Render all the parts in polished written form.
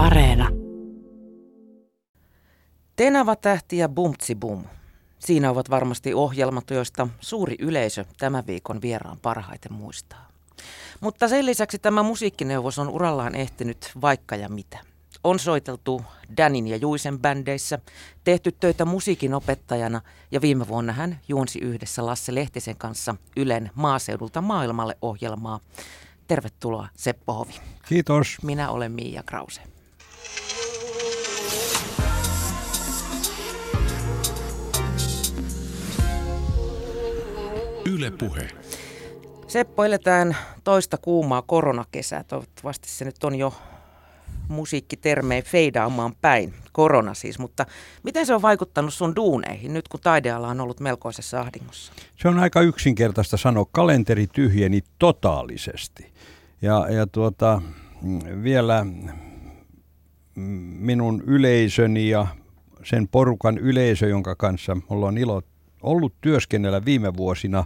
Areena. Tenava Tähti ja Bumtsi Bum. Siinä ovat varmasti ohjelmat, joista suuri yleisö tämän viikon vieraan parhaiten muistaa. Mutta sen lisäksi tämä musiikkineuvos on urallaan ehtinyt vaikka ja mitä. On soiteltu Danin ja Juisen bändeissä, tehty töitä musiikinopettajana ja viime vuonna hän juonsi yhdessä Lasse Lehtisen kanssa Ylen Maaseudulta maailmalle -ohjelmaa. Tervetuloa Seppo Hovi. Kiitos. Minä olen Miia Krause. Yle Puhe. Seppo, eletään toista kuumaa koronakesää. Toivottavasti se nyt on jo musiikkitermein feidaamaan päin. Korona siis, mutta miten se on vaikuttanut sun duuneihin nyt, kun taideala on ollut melkoisessa ahdingossa? Se on aika yksinkertaista sanoa. Kalenteri tyhjeni totaalisesti. Ja vielä minun yleisöni ja sen porukan yleisö, jonka kanssa mulla on ilo ollut työskennellä viime vuosina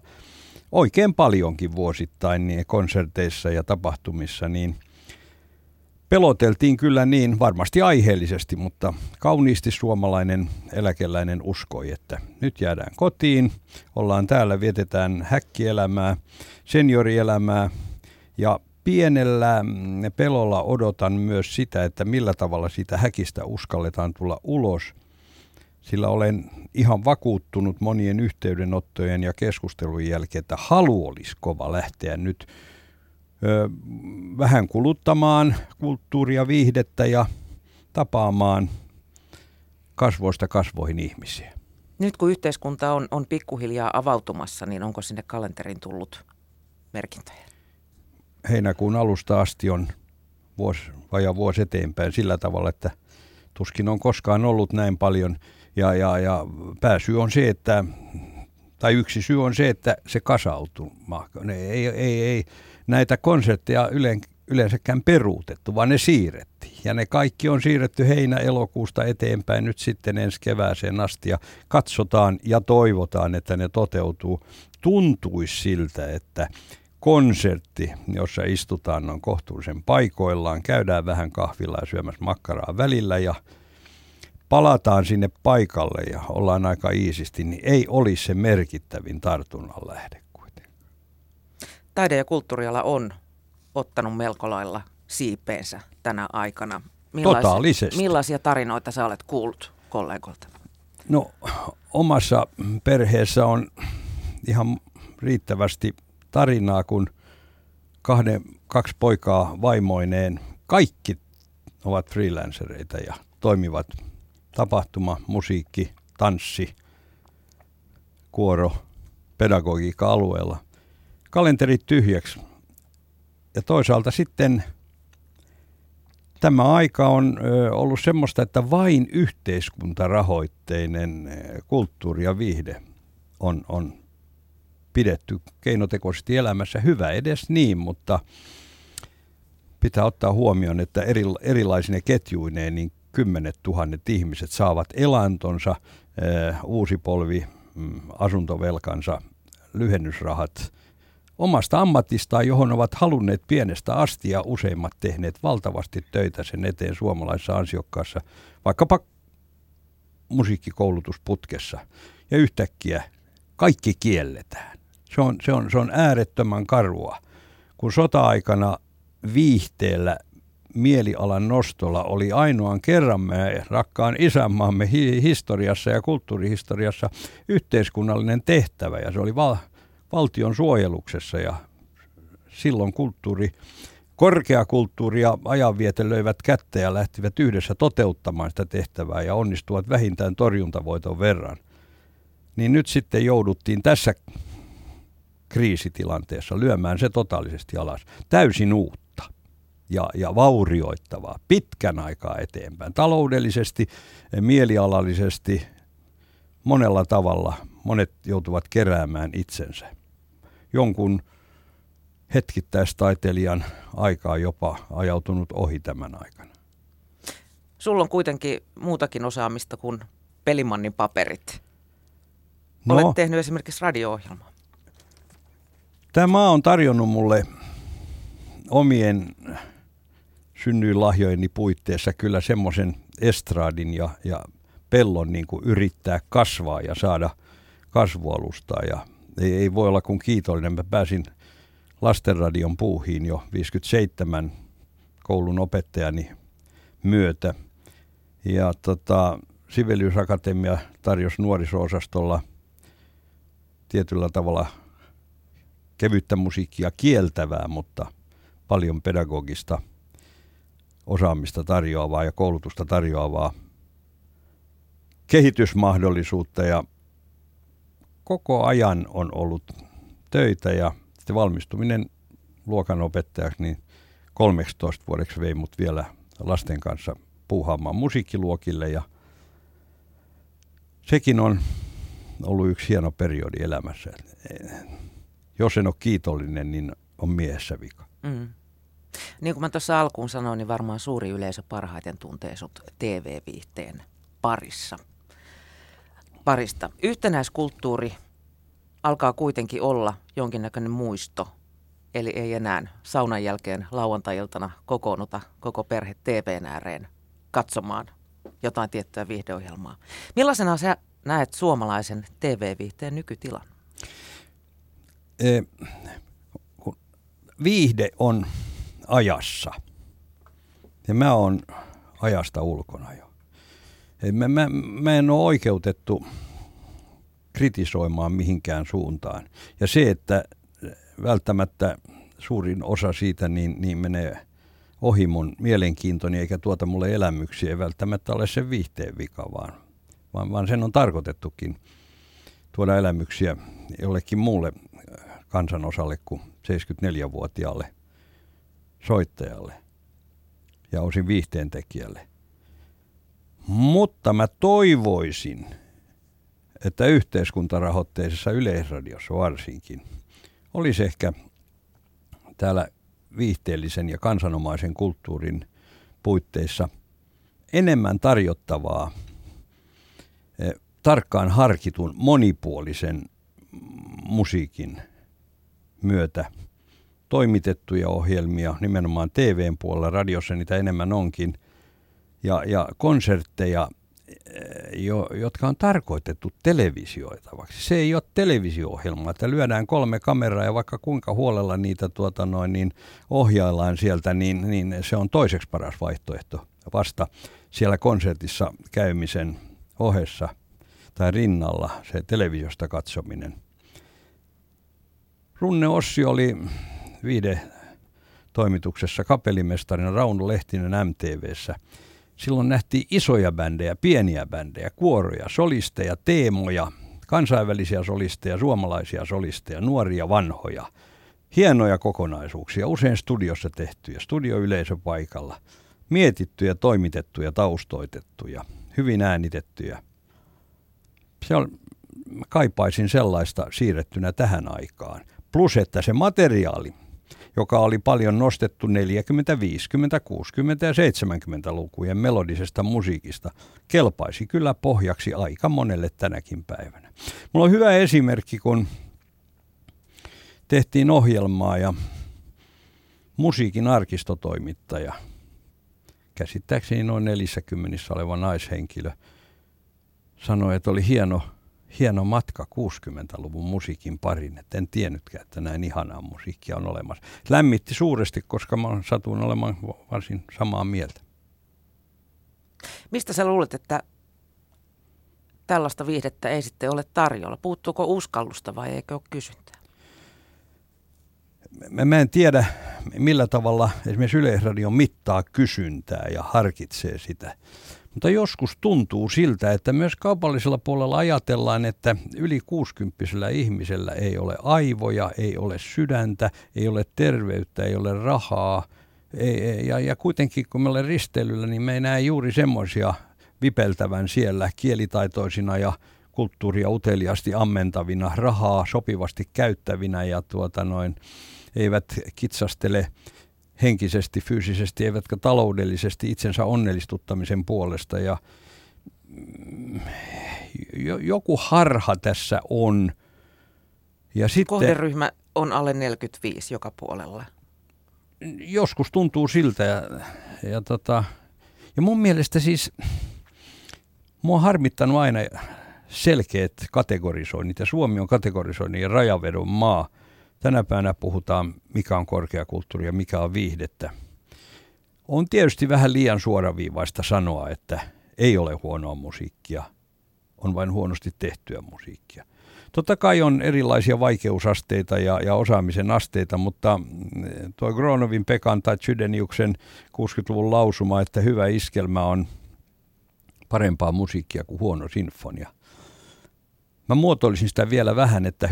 oikein paljonkin vuosittain niin konserteissa ja tapahtumissa, niin peloteltiin kyllä niin, varmasti aiheellisesti, mutta kauniisti suomalainen eläkeläinen uskoi, että nyt jäädään kotiin, ollaan täällä, vietetään häkkielämää, seniorielämää ja pienellä pelolla odotan myös sitä, että millä tavalla siitä häkistä uskalletaan tulla ulos, sillä olen ihan vakuuttunut monien yhteydenottojen ja keskustelun jälkeen, että halu olisi kova lähteä nyt vähän kuluttamaan kulttuuria, viihdettä ja tapaamaan kasvoista kasvoihin ihmisiä. Nyt kun yhteiskunta on pikkuhiljaa avautumassa, niin onko sinne kalenteriin tullut merkintöjä? Heinäkuun alusta asti on vajaa vuosi eteenpäin sillä tavalla, että tuskin on koskaan ollut näin paljon. Ja pääsyy on se, että tai yksi syy on se, että se kasautuu. Ei näitä konsertteja yleensäkään peruutettu, vaan ne siirrettiin. Ja ne kaikki on siirretty heinä-elokuusta eteenpäin nyt sitten ensi kevääseen asti. Ja katsotaan ja toivotaan, että ne toteutuu. Tuntuisi siltä, että konsertti, jossa istutaan on kohtuullisen paikoillaan, käydään vähän kahvilla ja syömässä makkaraa välillä ja palataan sinne paikalle ja ollaan aika iisisti, niin ei olisi se merkittävin tartunnan lähde kuitenkaan. Taide- ja kulttuuriala on ottanut melko lailla siipeensä tänä aikana. Millaisia tarinoita sä olet kuullut kollegoilta? No, omassa perheessä on ihan riittävästi tarinaa, kun kaksi poikaa vaimoineen kaikki ovat freelancereita ja toimivat tapahtuma, musiikki, tanssi, kuoro, pedagogiikka alueella. Kalenterit tyhjäksi. Ja toisaalta sitten tämä aika on ollut semmoista, että vain yhteiskuntarahoitteinen kulttuuri ja viihde on pidetty keinotekoisesti elämässä. Hyvä edes niin, mutta pitää ottaa huomioon, että erilaisine ketjuineen niin 10 000 ihmiset saavat elantonsa, uusi polvi, asuntovelkansa, lyhennysrahat omasta ammatistaan, johon ovat halunneet pienestä asti ja useimmat tehneet valtavasti töitä sen eteen suomalaisessa ansiokkaassa, vaikkapa musiikkikoulutusputkessa. Ja yhtäkkiä kaikki kielletään. Se on äärettömän karua. Kun sota-aikana viihteellä, mielialan nostolla oli ainoan kerran meidän rakkaan isänmaamme historiassa ja kulttuurihistoriassa yhteiskunnallinen tehtävä, ja se oli valtion suojeluksessa, ja silloin korkeakulttuuri ja ajanviete löivät kättä ja lähtivät yhdessä toteuttamaan sitä tehtävää ja onnistuvat vähintään torjuntavoiton verran. Niin nyt sitten jouduttiin tässä kriisitilanteessa lyömään se totaalisesti alas. Täysin uutta ja vaurioittavaa pitkän aikaa eteenpäin. Taloudellisesti, mielialallisesti, monella tavalla monet joutuvat keräämään itsensä. Jonkun hetkittäistaiteilijan aikaa jopa ajautunut ohi tämän aikana. Sulla on kuitenkin muutakin osaamista kuin pelimannin paperit. No, olet tehnyt esimerkiksi radio-ohjelmaa. Tämä on tarjonnut mulle omien synnyin lahjojeni puitteissa kyllä semmoisen estraadin ja pellon niin kuin yrittää kasvaa ja saada kasvualustaa. Ja ei voi olla kuin kiitollinen. Mä pääsin Lastenradion puuhiin jo 57 koulun opettajani myötä. Ja Sibelius Akatemia tarjosi nuoriso-osastolla tietyllä tavalla kevyttä musiikkia kieltävää, mutta paljon pedagogista osaamista tarjoavaa ja koulutusta tarjoavaa kehitysmahdollisuutta. Ja koko ajan on ollut töitä ja sitten valmistuminen luokanopettajaksi niin 13 vuodeksi vei mut vielä lasten kanssa puuhaamaan musiikkiluokille ja sekin on ollut yksi hieno periodi elämässä. Jos en ole kiitollinen, niin on miehessä vika. Mm. Niin kuin mä tuossa alkuun sanoin, niin varmaan suuri yleisö parhaiten tuntee sut TV-viihteen parista. Yhtenäiskulttuuri alkaa kuitenkin olla jonkinnäköinen muisto, eli ei enää saunan jälkeen lauantai-iltana kokoonnuta koko perhe TV:n ääreen katsomaan jotain tiettyä viihdeohjelmaa. Millaisena sä näet suomalaisen TV-viihteen nykytilan? Viihde on ajassa. Ja mä oon ajasta ulkona jo. Mä en ole oikeutettu kritisoimaan mihinkään suuntaan. Ja se, että välttämättä suurin osa siitä niin menee ohi mun mielenkiintoni eikä tuota mulle elämyksiä, ei välttämättä ole sen viihteen vika, vaan sen on tarkoitettukin tuoda elämyksiä jollekin muulle kansanosalle kuin 74-vuotiaalle soittajalle ja osin viihteentekijälle. Mutta mä toivoisin, että yhteiskuntarahoitteisessa Yleisradiossa varsinkin olisi ehkä täällä viihteellisen ja kansanomaisen kulttuurin puitteissa enemmän tarjottavaa tarkkaan harkitun monipuolisen musiikin myötä toimitettuja ohjelmia, nimenomaan TV:n puolella, radiossa niitä enemmän onkin, ja konsertteja, jotka on tarkoitettu televisioitavaksi. Se ei ole televisio-ohjelma, että lyödään 3 kameraa ja vaikka kuinka huolella niitä ohjaillaan sieltä, niin se on toiseksi paras vaihtoehto vasta siellä konsertissa käymisen ohessa tai rinnalla se televisiosta katsominen. Runne Ossi oli viihdetoimituksessa kapellimestarina, Rauno Lehtinen MTV:ssä. Silloin nähtiin isoja bändejä, pieniä bändejä, kuoroja, solisteja, teemoja, kansainvälisiä solisteja, suomalaisia solisteja, nuoria, vanhoja. Hienoja kokonaisuuksia, usein studiossa tehtyjä, studioyleisöpaikalla, mietittyjä, toimitettuja, taustoitettuja, hyvin äänitettyjä. Kaipaisin sellaista siirrettynä tähän aikaan. Plus, että se materiaali, joka oli paljon nostettu 40-, 50-, 60- ja 70-lukujen melodisesta musiikista, kelpaisi kyllä pohjaksi aika monelle tänäkin päivänä. Mulla on hyvä esimerkki, kun tehtiin ohjelmaa ja musiikin arkistotoimittaja, käsittääkseni noin 40 oleva naishenkilö, sanoi, että oli hieno matka 60-luvun musiikin parin, että en tiennytkään, että näin ihanaa musiikkia on olemassa. Lämmitti suuresti, koska mä satun olemaan varsin samaa mieltä. Mistä sä luulet, että tällaista viihdettä ei sitten ole tarjolla? Puuttuuko uskallusta vai eikö ole kysyntää? Mä en tiedä, millä tavalla esimerkiksi Yleisradio mittaa kysyntää ja harkitsee sitä. Mutta joskus tuntuu siltä, että myös kaupallisella puolella ajatellaan, että yli 60-vuotiaalla ihmisellä ei ole aivoja, ei ole sydäntä, ei ole terveyttä, ei ole rahaa. Ja kuitenkin kun me ollaan risteilyllä, niin me ei näe juuri semmoisia vipeltävän siellä kielitaitoisina ja kulttuuria uteliaasti ammentavina, rahaa sopivasti käyttävinä ja eivät kitsastele henkisesti, fyysisesti, eivätkä taloudellisesti itsensä onnellistuttamisen puolesta. Ja joku harha tässä on. Ja sitten kohderyhmä on alle 45 joka puolella. joskus tuntuu siltä ja mun mielestä siis mua on harmittanut aina selkeät kategorisoinnit ja Suomi on kategorisoinnin ja rajavedon maa. Tänä päivänä puhutaan mikä on korkeakulttuuri ja mikä on viihdettä. On tietysti vähän liian suoraviivaista sanoa, että ei ole huonoa musiikkia, on vain huonosti tehtyä musiikkia. Totta kai on erilaisia vaikeusasteita ja osaamisen asteita, mutta tuo Gronovin Pekan tai Chydeniuksen 60-luvun lausuma, että hyvä iskelmä on parempaa musiikkia kuin huono sinfonia. Mä muotoilisin sitä vielä vähän, että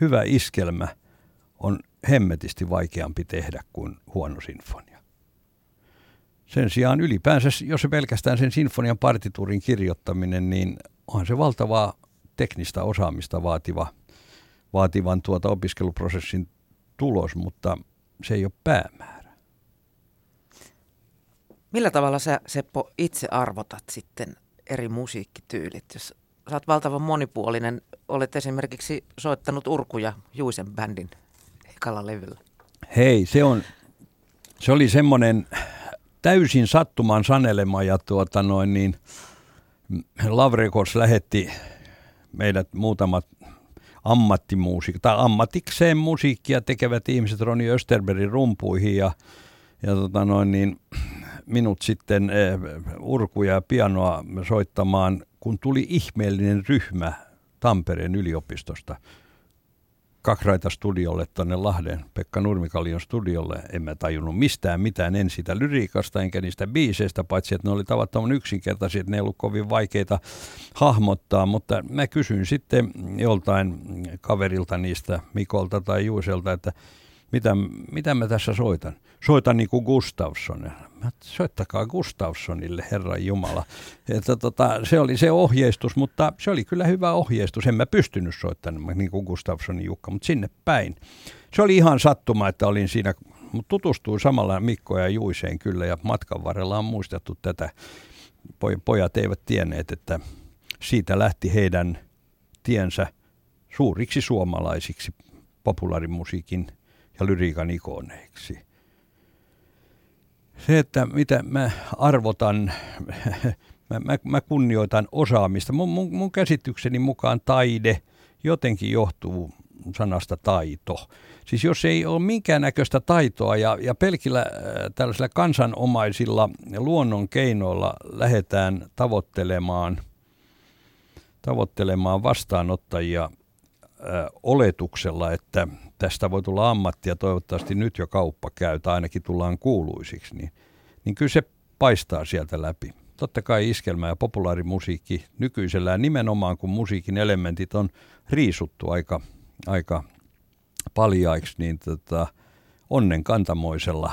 hyvä iskelmä on hemmetisti vaikeampi tehdä kuin huono sinfonia. Sen sijaan ylipäänsä, jos se pelkästään sen sinfonian partituurin kirjoittaminen, niin onhan se valtavaa teknistä osaamista vaativan opiskeluprosessin tulos, mutta se ei ole päämäärä. Millä tavalla sä, Seppo, itse arvotat sitten eri musiikkityylit? Jos sä oot valtavan monipuolinen, olet esimerkiksi soittanut urkuja Juisen bändin ekalla levyllä. Hei, se oli semmoinen täysin sattuman sanelema ja Love Records lähetti meidät muutamat ammatikseen musiikkia tekevät ihmiset Roni Österbergin rumpuihin ja minut sitten urkuja ja pianoa soittamaan, kun tuli ihmeellinen ryhmä Tampereen yliopistosta Kakraita studiolle tänne Lahden Pekka Nurmikallion studiolle. En mä tajunnut mistään mitään, en sitä lyriikasta enkä niistä biiseistä, paitsi että ne oli tavattoman yksinkertaisia, että ne ei ollut kovin vaikeita hahmottaa, mutta mä kysyin sitten joltain kaverilta niistä, Mikolta tai Juiselta, että mitä mä tässä soitan? Soitan niin kuin Gustafsson. Soittakaa Gustafssonille, Herran Jumala. Se oli se ohjeistus, mutta se oli kyllä hyvä ohjeistus. En mä pystynyt soittamaan niin kuin Gustafssonin Jukka, mutta sinne päin. Se oli ihan sattuma, että olin siinä, mutta tutustuin samalla Mikko ja Juiseen kyllä, ja matkan varrella on muistettu tätä. Pojat eivät tienneet, että siitä lähti heidän tiensä suuriksi suomalaisiksi populaarimusiikin ja lyriikan ikoneiksi. Se, että mitä mä arvotan, mä kunnioitan osaamista. Mun käsitykseni mukaan taide jotenkin johtuu sanasta taito. Siis jos ei ole minkäännäköistä taitoa ja pelkillä tällaisilla kansanomaisilla luonnon keinoilla lähdetään tavoittelemaan vastaanottajia oletuksella, että tästä voi tulla ammatti ja toivottavasti nyt jo kauppa käy, tai ainakin tullaan kuuluisiksi, niin kyllä se paistaa sieltä läpi. Totta kai iskelmä ja populaarimusiikki nykyisellään nimenomaan, kun musiikin elementit on riisuttu aika paljaiksi, niin onnenkantamoisella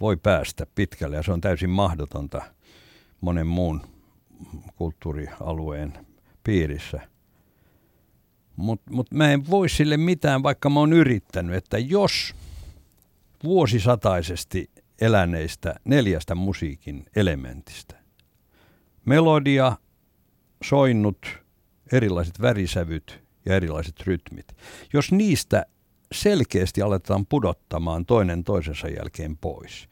voi päästä pitkälle, ja se on täysin mahdotonta monen muun kulttuurialueen piirissä. Mutta mä en voi sille mitään, vaikka mä oon yrittänyt, että jos vuosisataisesti eläneistä 4 musiikin elementistä, melodia, soinnut, erilaiset värisävyt ja erilaiset rytmit, jos niistä selkeästi aletaan pudottamaan toinen toisensa jälkeen pois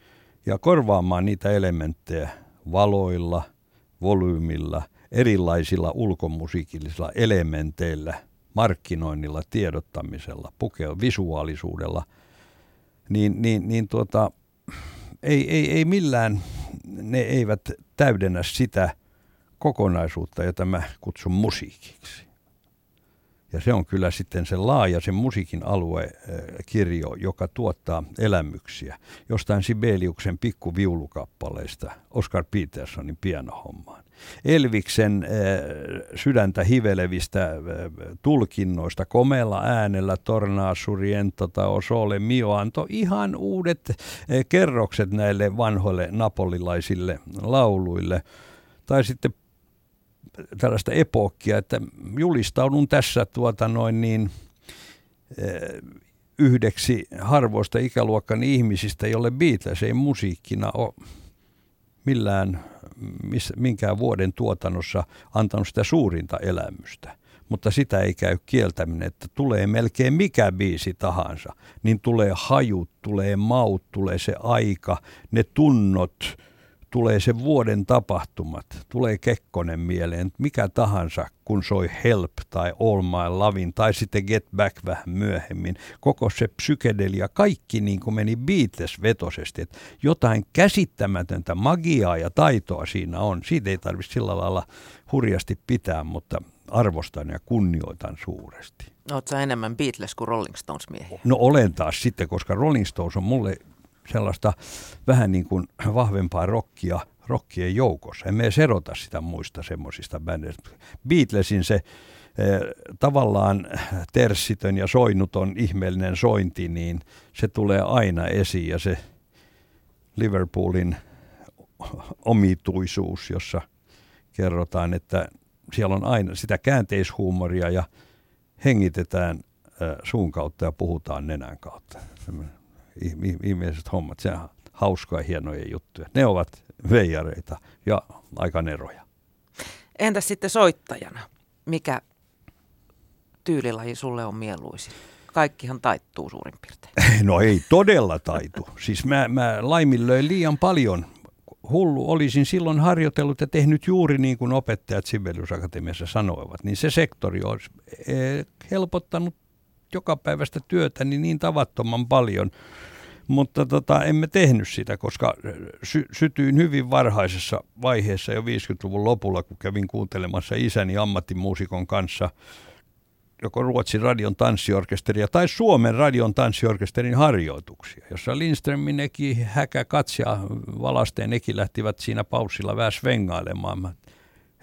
ja korvaamaan niitä elementtejä valoilla, volyymilla, erilaisilla ulkomusiikillisilla elementeillä, markkinoinnilla, tiedottamisella, visuaalisuudella, ei millään, ne eivät täydennä sitä kokonaisuutta, jota mä kutsun musiikiksi. Ja se on kyllä sitten se laaja, se musiikin aluekirjo, joka tuottaa elämyksiä. Jostain Sibeliuksen pikkuviulukappaleista, Oscar Petersonin pianohommaan. Elviksen sydäntä hivelevistä tulkinnoista, komealla äänellä Tornaa Surientota o Sole Mio antoi ihan uudet kerrokset näille vanhoille napolilaisille lauluille. Tai sitten tällaista epookkia, että julistaudun tässä yhdeksi harvoista ikäluokan ihmisistä, jolle Beatles ei musiikkina ole minkään vuoden tuotannossa antanut sitä suurinta elämystä. mutta sitä ei käy kieltäminen, että tulee melkein mikä biisi tahansa, niin tulee hajut, tulee maut, tulee se aika, ne tunnot, tulee se vuoden tapahtumat, tulee Kekkonen mieleen, mikä tahansa, kun soi Help tai All My Lovin tai sitten Get Back vähän myöhemmin. Koko se psykedelia, kaikki niin kuin meni Beatles-vetoisesti, että jotain käsittämätöntä magiaa ja taitoa siinä on. Siitä ei tarvitse sillä lailla hurjasti pitää, mutta arvostan ja kunnioitan suuresti. Oletko sä enemmän Beatles kuin Rolling Stones-miehiä? No olen taas sitten, koska Rolling Stones on mulle sellaista vähän niin kuin vahvempaa rockia rockien joukossa. En me edes erota sitä muista semmoisista bändeistä. Beatlesin se tavallaan terssitön ja soinnuton ihmeellinen sointi, niin se tulee aina esiin. Ja se Liverpoolin omituisuus, jossa kerrotaan, että siellä on aina sitä käänteishuumoria ja hengitetään suun kautta ja puhutaan nenän kautta. Ihmiset hommat, sehän on hauskaa hienoja juttuja. Ne ovat veijareita ja aika neroja. Entäs sitten soittajana? Mikä tyylilaji sulle on mieluisin? Kaikkihan taittuu suurin piirtein. No ei todella taitu. Siis mä laiminlöin liian paljon. Hullu olisin silloin harjoitellut ja tehnyt juuri niin kuin opettajat Sibelius-akatemiassa sanoivat. Niin se sektori olisi helpottanut joka päivästä työtä niin tavattoman paljon, mutta emme tehnyt sitä, koska sytyin hyvin varhaisessa vaiheessa jo 50-luvun lopulla, kun kävin kuuntelemassa isäni ammattimuusikon kanssa joko Ruotsin radion tanssiorkesteria tai Suomen radion tanssiorkesterin harjoituksia, jossa Lindströmin Eki, Häkä, Katja, Valasteen Eki lähtivät siinä paussilla vähän svengailemaan.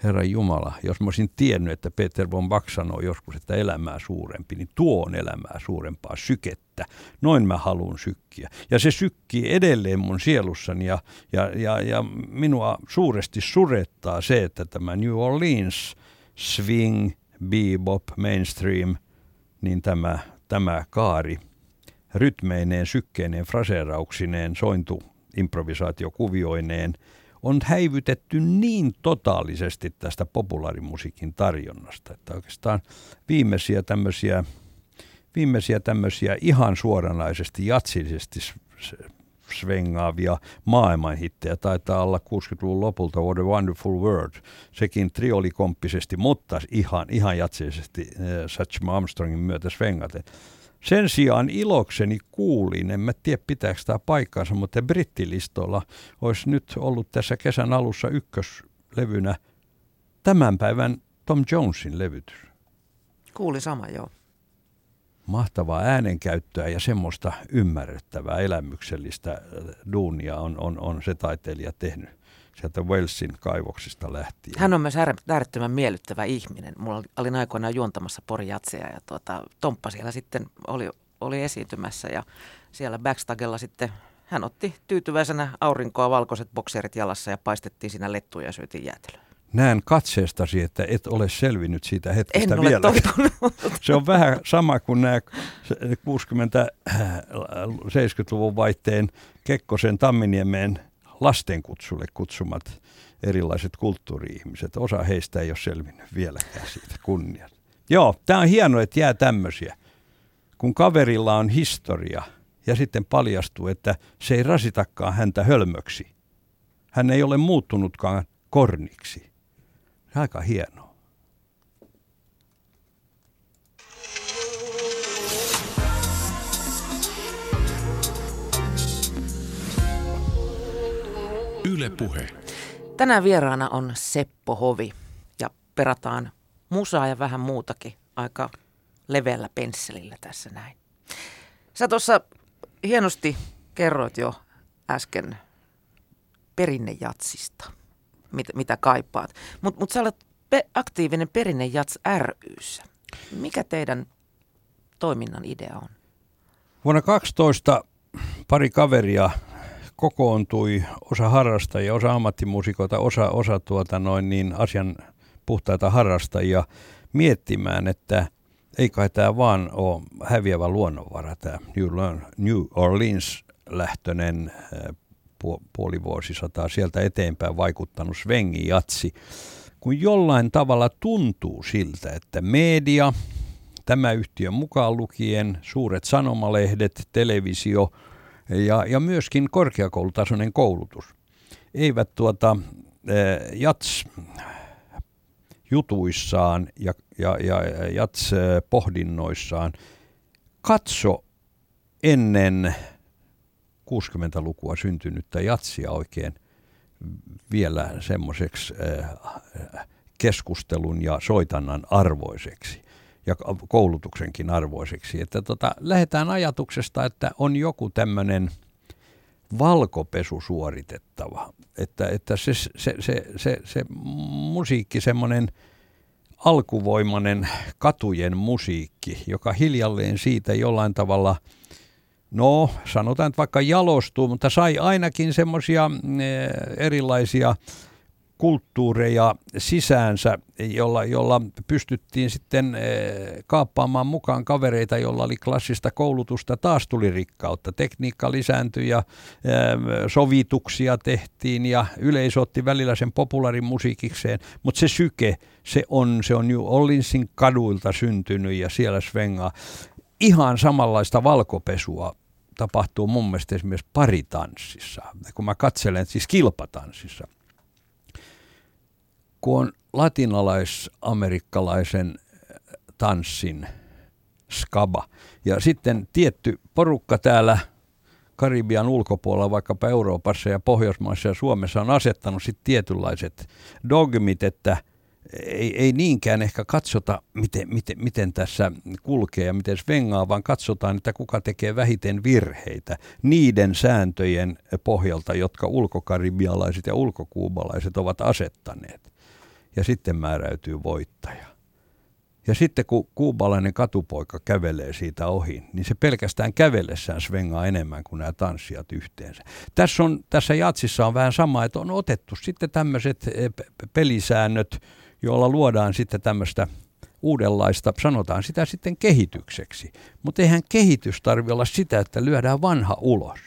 Herra Jumala, jos mä olisin tiennyt, että Peter von Bach sanoo joskus, että elämää suurempi, niin tuo on elämää suurempaa sykettä. Noin mä haluan sykkiä. Ja se sykkii edelleen mun sielussani ja minua suuresti surettaa se, että tämä New Orleans swing, bebop, mainstream, niin tämä kaari rytmeineen, sykkeineen, fraseerauksineen, sointu improvisaatiokuvioineen on häivytetty niin totaalisesti tästä populaarimusiikin tarjonnasta, että oikeastaan viimeisiä tämmöisiä ihan suoranaisesti jatsillisesti svengaavia maailmanhittejä taitaa olla 60-luvun lopulta What a Wonderful World, sekin triolikomppisesti, mutta ihan jatsillisesti Satchmo Armstrongin myötä svengaten. Sen sijaan ilokseni kuulin, en mä tiedä pitääkö tämä paikkaansa, mutta brittilistolla olisi nyt ollut tässä kesän alussa ykköslevynä tämän päivän Tom Jonesin levytys. Kuulin sama, joo. Mahtavaa äänenkäyttöä ja semmoista ymmärrettävää elämyksellistä duunia on se taiteilija tehnyt sieltä Walesin kaivoksista lähtien. Hän on myös äärettömän miellyttävä ihminen. Mulla olin aikoinaan juontamassa Pori-jatseja ja Tomppa siellä sitten oli esiintymässä ja siellä backstagella sitten hän otti tyytyväisenä aurinkoa, valkoiset bokserit jalassa ja paistettiin siinä lettuja ja syötiin jäätelöä. Näen katseestasi, että et ole selvinnyt siitä hetkestä vielä. En ole tottunut. Se on vähän sama kuin nämä 60-70-luvun vaihteen Kekkosen Tamminiemeen lastenkutsulle kutsumat erilaiset kulttuuri-ihmiset. Osa heistä ei ole selvinnyt vieläkään siitä kunniasta. Joo, tämä on hienoa, että jää tämmöisiä. Kun kaverilla on historia ja sitten paljastuu, että se ei rasitakaan häntä hölmöksi. Hän ei ole muuttunutkaan korniksi. Aika hienoa. Yle Puhe. Tänään vieraana on Seppo Hovi ja perataan musaa ja vähän muutakin aika leveällä pensselillä tässä näin. Sä tuossa hienosti kerroit jo äsken perinnejatsista, mitä kaipaat. Mutta sä olet aktiivinen Perinnejats ry:ssä. Mikä teidän toiminnan idea on? Vuonna 2012 pari kaveria kokoontui, osa harrastajia, osa ammattimuusikoita, osa asian puhtaita harrastajia miettimään, että ei kai tämä vaan ole häviävä luonnonvara, tämä New Orleans-lähtöinen puolivuosisataa sieltä eteenpäin vaikuttanut swengijatsi. kun jollain tavalla tuntuu siltä, että media, tämä yhtiön mukaan lukien, suuret sanomalehdet, televisio ja myöskin korkeakoulutasoinen koulutus, eivät jats-jutuissaan ja jats-pohdinnoissaan katso ennen 60-lukua syntynyttä jatsia oikein vielä semmoiseksi keskustelun ja soitannan arvoiseksi ja koulutuksenkin arvoiseksi. Että lähdetään ajatuksesta, että on joku tämmöinen valkopesu suoritettava, että se musiikki, semmoinen alkuvoimainen katujen musiikki, joka hiljalleen siitä jollain tavalla, no sanotaan, että vaikka jalostuu, mutta sai ainakin semmoisia erilaisia kulttuureja sisäänsä, jolla pystyttiin sitten kaappaamaan mukaan kavereita, jolla oli klassista koulutusta, taas tuli rikkautta. Tekniikka lisääntyi ja sovituksia tehtiin ja yleisö otti välillä sen populaarin musiikikseen, mutta se syke, se on New Orleansin kaduilta syntynyt ja siellä svengaa. Ihan samanlaista valkopesua tapahtuu mun mielestä esimerkiksi paritanssissa, kun mä katselen, siis kilpatanssissa. Kun on latinalais-amerikkalaisen tanssin skaba ja sitten tietty porukka täällä Karibian ulkopuolella, vaikkapa Euroopassa ja Pohjoismaissa ja Suomessa, on asettanut sitten tietynlaiset dogmit, että ei niinkään ehkä katsota, miten tässä kulkee ja miten svengaa, vaan katsotaan, että kuka tekee vähiten virheitä niiden sääntöjen pohjalta, jotka ulkokaribialaiset ja ulkokuubalaiset ovat asettaneet. Ja sitten määräytyy voittaja. Ja sitten kun kuubalainen katupoika kävelee siitä ohi, niin se pelkästään kävellessään svengaa enemmän kuin nämä tanssijat yhteensä. Tässä jatsissa on vähän sama, että on otettu sitten tämmöiset pelisäännöt, jolla luodaan sitten tämmöistä uudenlaista, sanotaan sitä sitten kehitykseksi. Mutta eihän kehitys tarvitse olla sitä, että lyödään vanha ulos.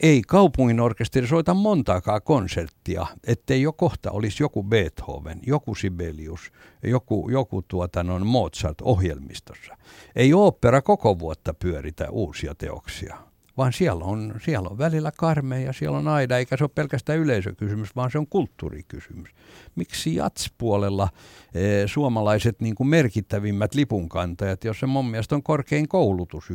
Ei kaupunginorkesteri soita montaakaan konserttia, ettei jo kohta olisi joku Beethoven, joku Sibelius, joku Mozart ohjelmistossa. Ei ooppera koko vuotta pyöritä uusia teoksia, vaan siellä on välillä karmeja, siellä on aida, eikä se ole pelkästään yleisökysymys, vaan se on kulttuurikysymys. Miksi jatspuolella suomalaiset niin kuin merkittävimmät lipunkantajat, jos se mun mielestä on korkein koulutus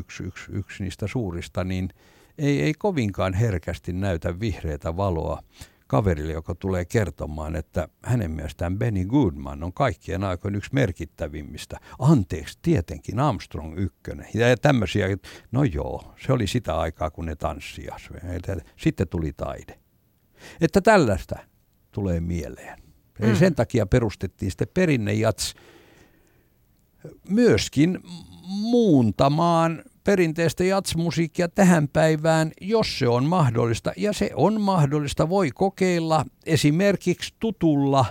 yksi niistä suurista, niin ei kovinkaan herkästi näytä vihreätä valoa kaverille, joka tulee kertomaan, että hänen mielestään Benny Goodman on kaikkien aikojen yksi merkittävimmistä. Anteeksi, tietenkin Armstrong 1. Ja tämmöisiä, no joo, se oli sitä aikaa, kun ne tanssia. Sitten tuli taide. Että tällaista tulee mieleen. Eli sen takia perustettiin sitten perinnejats myöskin muuntamaan perinteistä jatsmusiikkia tähän päivään, jos se on mahdollista. Ja se on mahdollista, voi kokeilla esimerkiksi tutulla,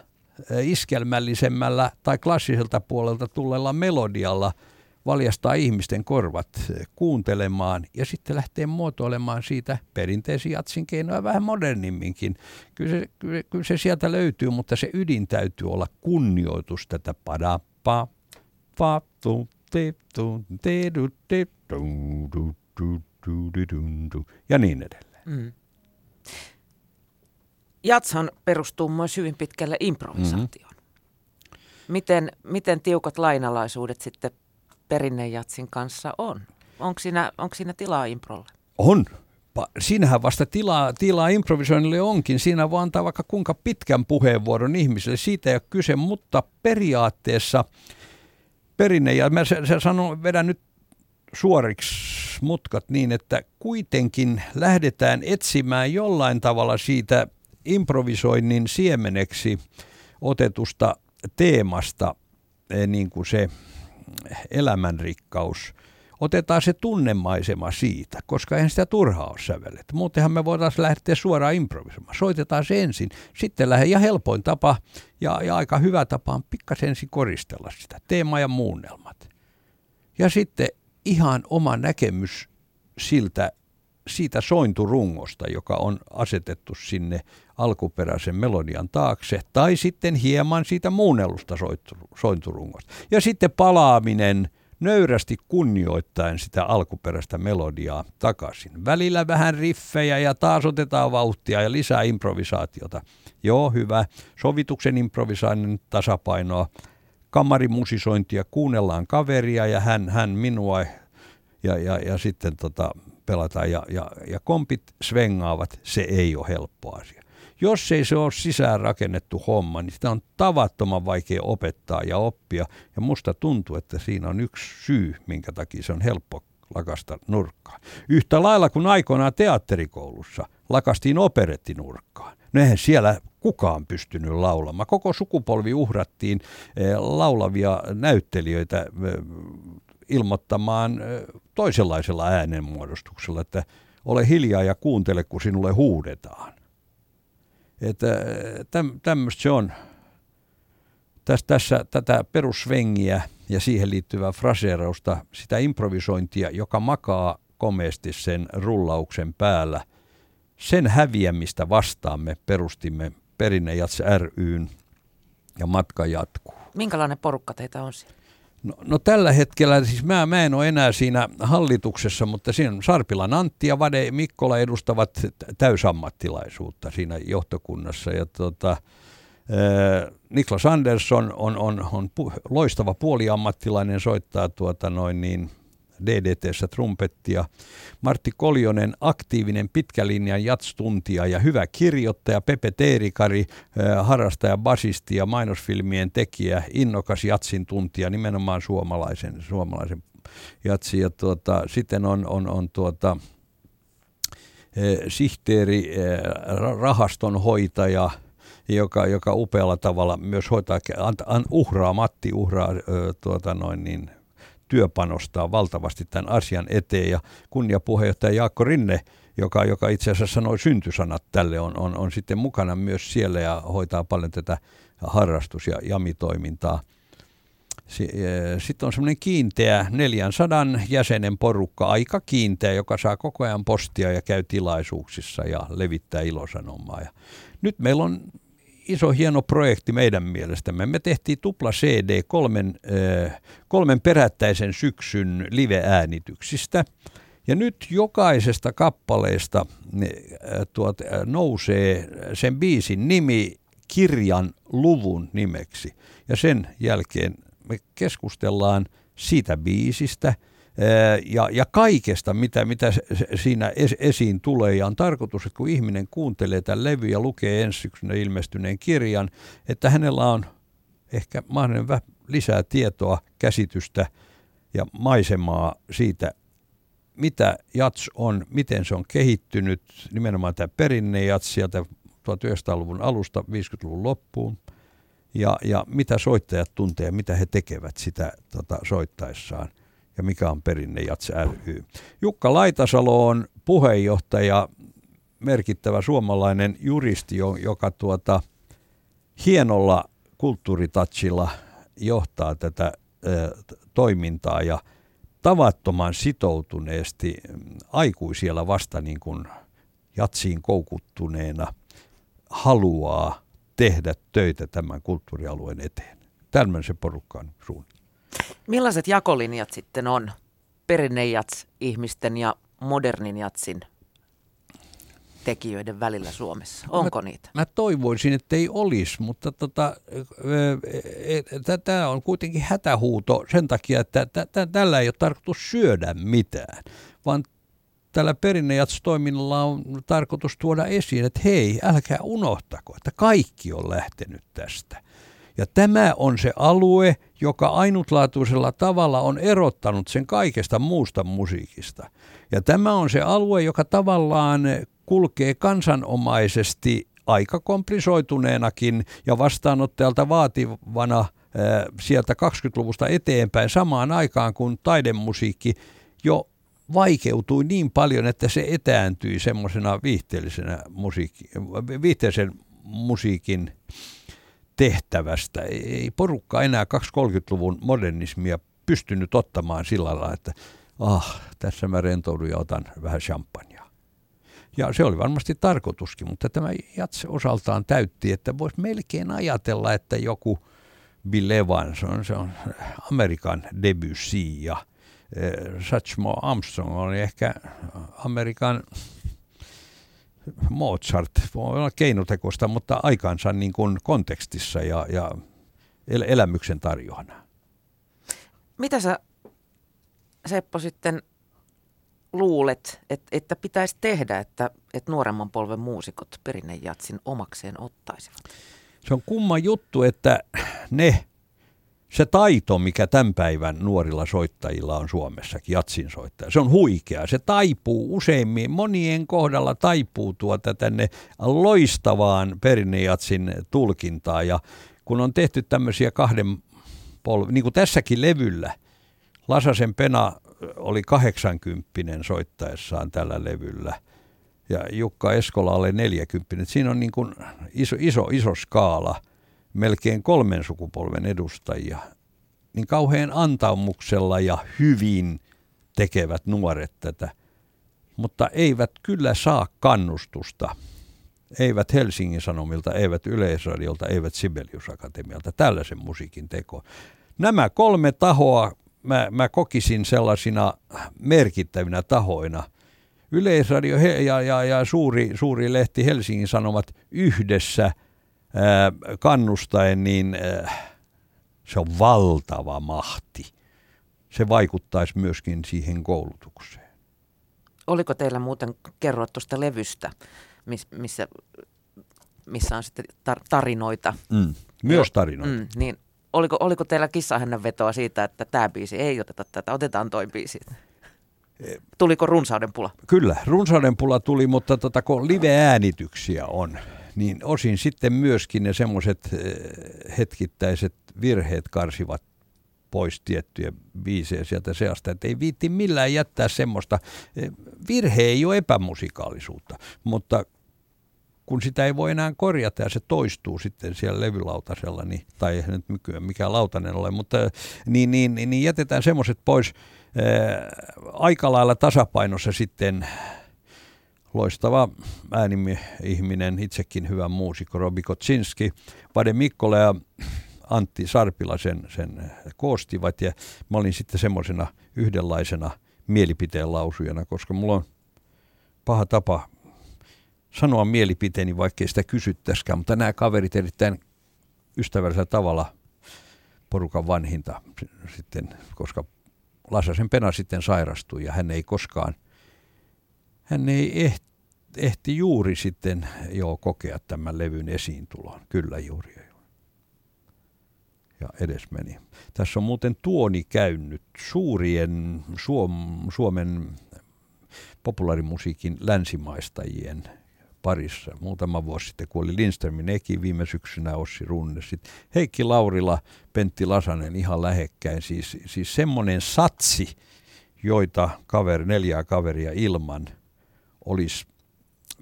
iskelmällisemmällä tai klassiselta puolelta tulleella melodialla valjastaa ihmisten korvat kuuntelemaan ja sitten lähtee muotoilemaan siitä perinteisiä jatsin keinoja vähän modernimminkin. Kyllä se sieltä löytyy, mutta se ydin täytyy olla kunnioitus tätä padappaa, paattu. Ja niin edelleen. Jatshan perustuu myös hyvin pitkälle improvisaatioon. Miten tiukat lainalaisuudet sitten perinnejatsin kanssa on? Onko siinä tilaa improlle? On. Siinähän vasta tilaa improvisoinnille onkin. Siinä voi antaa vaikka kuinka pitkän puheenvuoron ihmiselle. Siitä ei ole kyse, mutta periaatteessa perinne, ja mä sanon, vedän nyt suoriksi mutkat niin, että kuitenkin lähdetään etsimään jollain tavalla siitä improvisoinnin siemeneksi otetusta teemasta, niin kuin se elämänrikkaus. Otetaan se tunnemaisema siitä, koska eihän sitä turhaa ole sävelet. Muutenhan me voidaan lähteä suoraan improvisoimaan. Soitetaan se ensin, sitten ja helpoin tapa ja aika hyvä tapa on pikkasen ensin koristella sitä, teema ja muunnelmat. Ja sitten ihan oma näkemys siltä siitä sointurungosta, joka on asetettu sinne alkuperäisen melodian taakse, tai sitten hieman siitä muunnellusta sointurungosta. Ja sitten palaaminen nöyrästi kunnioittaen sitä alkuperäistä melodiaa takaisin. Välillä vähän riffejä ja taas otetaan vauhtia ja lisää improvisaatiota. Joo, hyvä. Sovituksen improvisainen tasapainoa. Kammarimusisointia, kuunnellaan kaveria ja hän minua ja sitten pelataan ja kompit svengaavat. Se ei ole helppo asia. Jos ei se ole sisäänrakennettu homma, niin sitä on tavattoman vaikea opettaa ja oppia. Ja musta tuntuu, että siinä on yksi syy, minkä takia se on helppo lakasta nurkkaan. Yhtä lailla kuin aikoinaan teatterikoulussa lakastiin operetti nurkkaan. No eihän siellä kukaan pystynyt laulamaan. Koko sukupolvi uhrattiin laulavia näyttelijöitä ilmoittamaan toisenlaisella äänenmuodostuksella, että ole hiljaa ja kuuntele, kun sinulle huudetaan. Tämmöistä se on. Tässä tätä perussvengiä ja siihen liittyvää fraseerausta, sitä improvisointia, joka makaa komeasti sen rullauksen päällä. Sen häviämistä vastaan me perustimme Perinnejats ry:n ja matka jatkuu. Minkälainen porukka teitä on siellä? No tällä hetkellä, siis mä en ole enää siinä hallituksessa, mutta siinä on Sarpilan Antti ja Vade Mikkola edustavat täysammattilaisuutta siinä johtokunnassa. Ja Niklas Andersson on loistava puoliammattilainen, soittaa DDT:ssä trumpettia. Martti Koljonen, aktiivinen pitkälinjan jatstuntija ja hyvä kirjoittaja. Pepe Teerikari, harrastaja, basisti ja mainosfilmien tekijä, innokas jatsin tuntija, nimenomaan suomalaisen jatsin. Ja sitten on sihteeri, rahastonhoitaja, joka upealla tavalla myös hoitaa, Matti uhraa työpanostaa valtavasti tämän asian eteen, ja kunniapuheenjohtaja Jaakko Rinne, joka itse asiassa sanoi syntysanat tälle, on sitten mukana myös siellä ja hoitaa paljon tätä harrastus- ja jamitoimintaa. Sitten on semmoinen kiinteä 400 jäsenen porukka, aika kiinteä, joka saa koko ajan postia ja käy tilaisuuksissa ja levittää ilosanomaa. Ja nyt meillä on iso hieno projekti meidän mielestämme. Me tehtiin tupla CD kolmen perättäisen syksyn live-äänityksistä. Ja nyt jokaisesta kappaleesta nousee sen biisin nimi kirjan luvun nimeksi. Ja sen jälkeen me keskustellaan siitä biisistä ja kaikesta, mitä siinä esiin tulee. Ja on tarkoitus, että kun ihminen kuuntelee tämän levyn ja lukee ensi syksynä ilmestyneen kirjan, että hänellä on ehkä mahdollinen lisää tietoa, käsitystä ja maisemaa siitä, mitä jats on, miten se on kehittynyt, nimenomaan tämä perinnejats sieltä 1900-luvun alusta 50-luvun loppuun. Ja mitä soittajat tuntee, mitä he tekevät sitä soittaessaan. Ja mikä on Perinnejats ry. Jukka Laitasalo on puheenjohtaja, merkittävä suomalainen juristi, joka hienolla kulttuuritatsilla johtaa tätä toimintaa ja tavattoman sitoutuneesti aikuisiellä vasta niin kuin jatsiin koukuttuneena haluaa tehdä töitä tämän kulttuurialueen eteen. Tämmöisen porukkaan suunnitelma. Millaiset jakolinjat sitten on perinnejats-ihmisten ja modernin jatsin tekijöiden välillä Suomessa? Onko niitä? Mä toivoisin, että ei olisi, mutta tämä on kuitenkin hätähuuto sen takia, että tällä ei ole tarkoitus syödä mitään, vaan tällä perinnejats-toiminnalla on tarkoitus tuoda esiin, että hei, älkää unohtako, että kaikki on lähtenyt tästä. Ja tämä on se alue, joka ainutlaatuisella tavalla on erottanut sen kaikesta muusta musiikista. Ja tämä on se alue, joka tavallaan kulkee kansanomaisesti aika komplisoituneenakin ja vastaanottajalta vaativana sieltä 20-luvusta eteenpäin samaan aikaan, kun taidemusiikki jo vaikeutui niin paljon, että se etääntyi semmoisena viihteellisen musiikin tehtävästä. Ei porukka enää 230-luvun modernismia pystynyt ottamaan sillä lailla, että tässä mä rentoudun ja otan vähän champagnea. Ja se oli varmasti tarkoituskin, mutta tämä jats osaltaan täytti, että voisi melkein ajatella, että joku Bill Evans on, se on Amerikan Debussy ja Satchmo Armstrong on ehkä Amerikan Mozart, voi olla keinotekoista, mutta aikansa niin kuin kontekstissa ja elämyksen tarjoana. Mitä sä, Seppo, sitten luulet, että pitäisi tehdä, että nuoremman polven muusikot perinnejatsin omakseen ottaisivat? Se on kumma juttu, että se taito, mikä tämän päivän nuorilla soittajilla on Suomessakin, jatsin soittaja, se on huikea. Se taipuu useimmin, monien kohdalla taipuu tänne loistavaan perinnejatsin tulkintaan. Ja kun on tehty tämmöisiä kahden polven, niin kuin tässäkin levyllä, Lasasen Pena oli 80 soittaessaan tällä levyllä ja Jukka Eskola oli 40. Siinä on niin kuin iso skaala, melkein 3 sukupolven edustajia, niin kauhean antaumuksella ja hyvin tekevät nuoret tätä, mutta eivät kyllä saa kannustusta. Eivät Helsingin Sanomilta, eivät Yleisradiolta, eivät Sibelius Akatemialta tällaisen musiikin tekoon. Nämä 3 tahoa mä kokisin sellaisina merkittävinä tahoina. Yleisradio ja suuri lehti Helsingin Sanomat yhdessä kannustaen, niin se on valtava mahti. Se vaikuttaisi myöskin siihen koulutukseen. Oliko teillä muuten kerroa tuosta levystä, missä on sitten tarinoita? Myös tarinoita. Niin. Oliko teillä kissahännänvetoa siitä, että tämä biisi ei oteta tätä, otetaan toi biisi? Tuliko runsauden pula? Kyllä, runsauden pula tuli, mutta kun live-äänityksiä on, niin osin sitten myöskin ne semmoiset hetkittäiset virheet karsivat pois tiettyjä biisejä sieltä seasta, että ei viitti millään jättää semmoista. Virhe ei ole epämusikaalisuutta, mutta kun sitä ei voi enää korjata ja se toistuu sitten siellä levylautasella, niin, tai eihän nyt mikään lautanen ole, mutta niin jätetään semmoiset pois. Aika lailla tasapainossa sitten loistava ääni-ihminen, itsekin hyvä muusikko Robi Kocinski, Vade Mikkola ja Antti Sarpila sen koostivat, ja mä olin sitten semmoisena yhdenlaisena mielipiteen lausujana, koska mulla on paha tapa sanoa mielipiteeni, vaikkei sitä kysyttäisikään, mutta nämä kaverit erittäin ystävällisellä tavalla, porukan vanhinta sitten, koska Lasasen Pena sitten sairastui ja hän ei ehti juuri sitten kokea tämän levyn esiintulon. Kyllä juuri. Ja edes meni. Tässä on muuten tuoni käynyt suurien Suomen populaarimusiikin länsimaistajien parissa. Muutama vuosi sitten kuoli Lindströmin Eki, viime syksynä Ossi Runne, sitten Heikki Laurila, Pentti Lasanen ihan lähekkäin. Siis semmoinen satsi, joita 4 kaveria ilman olisi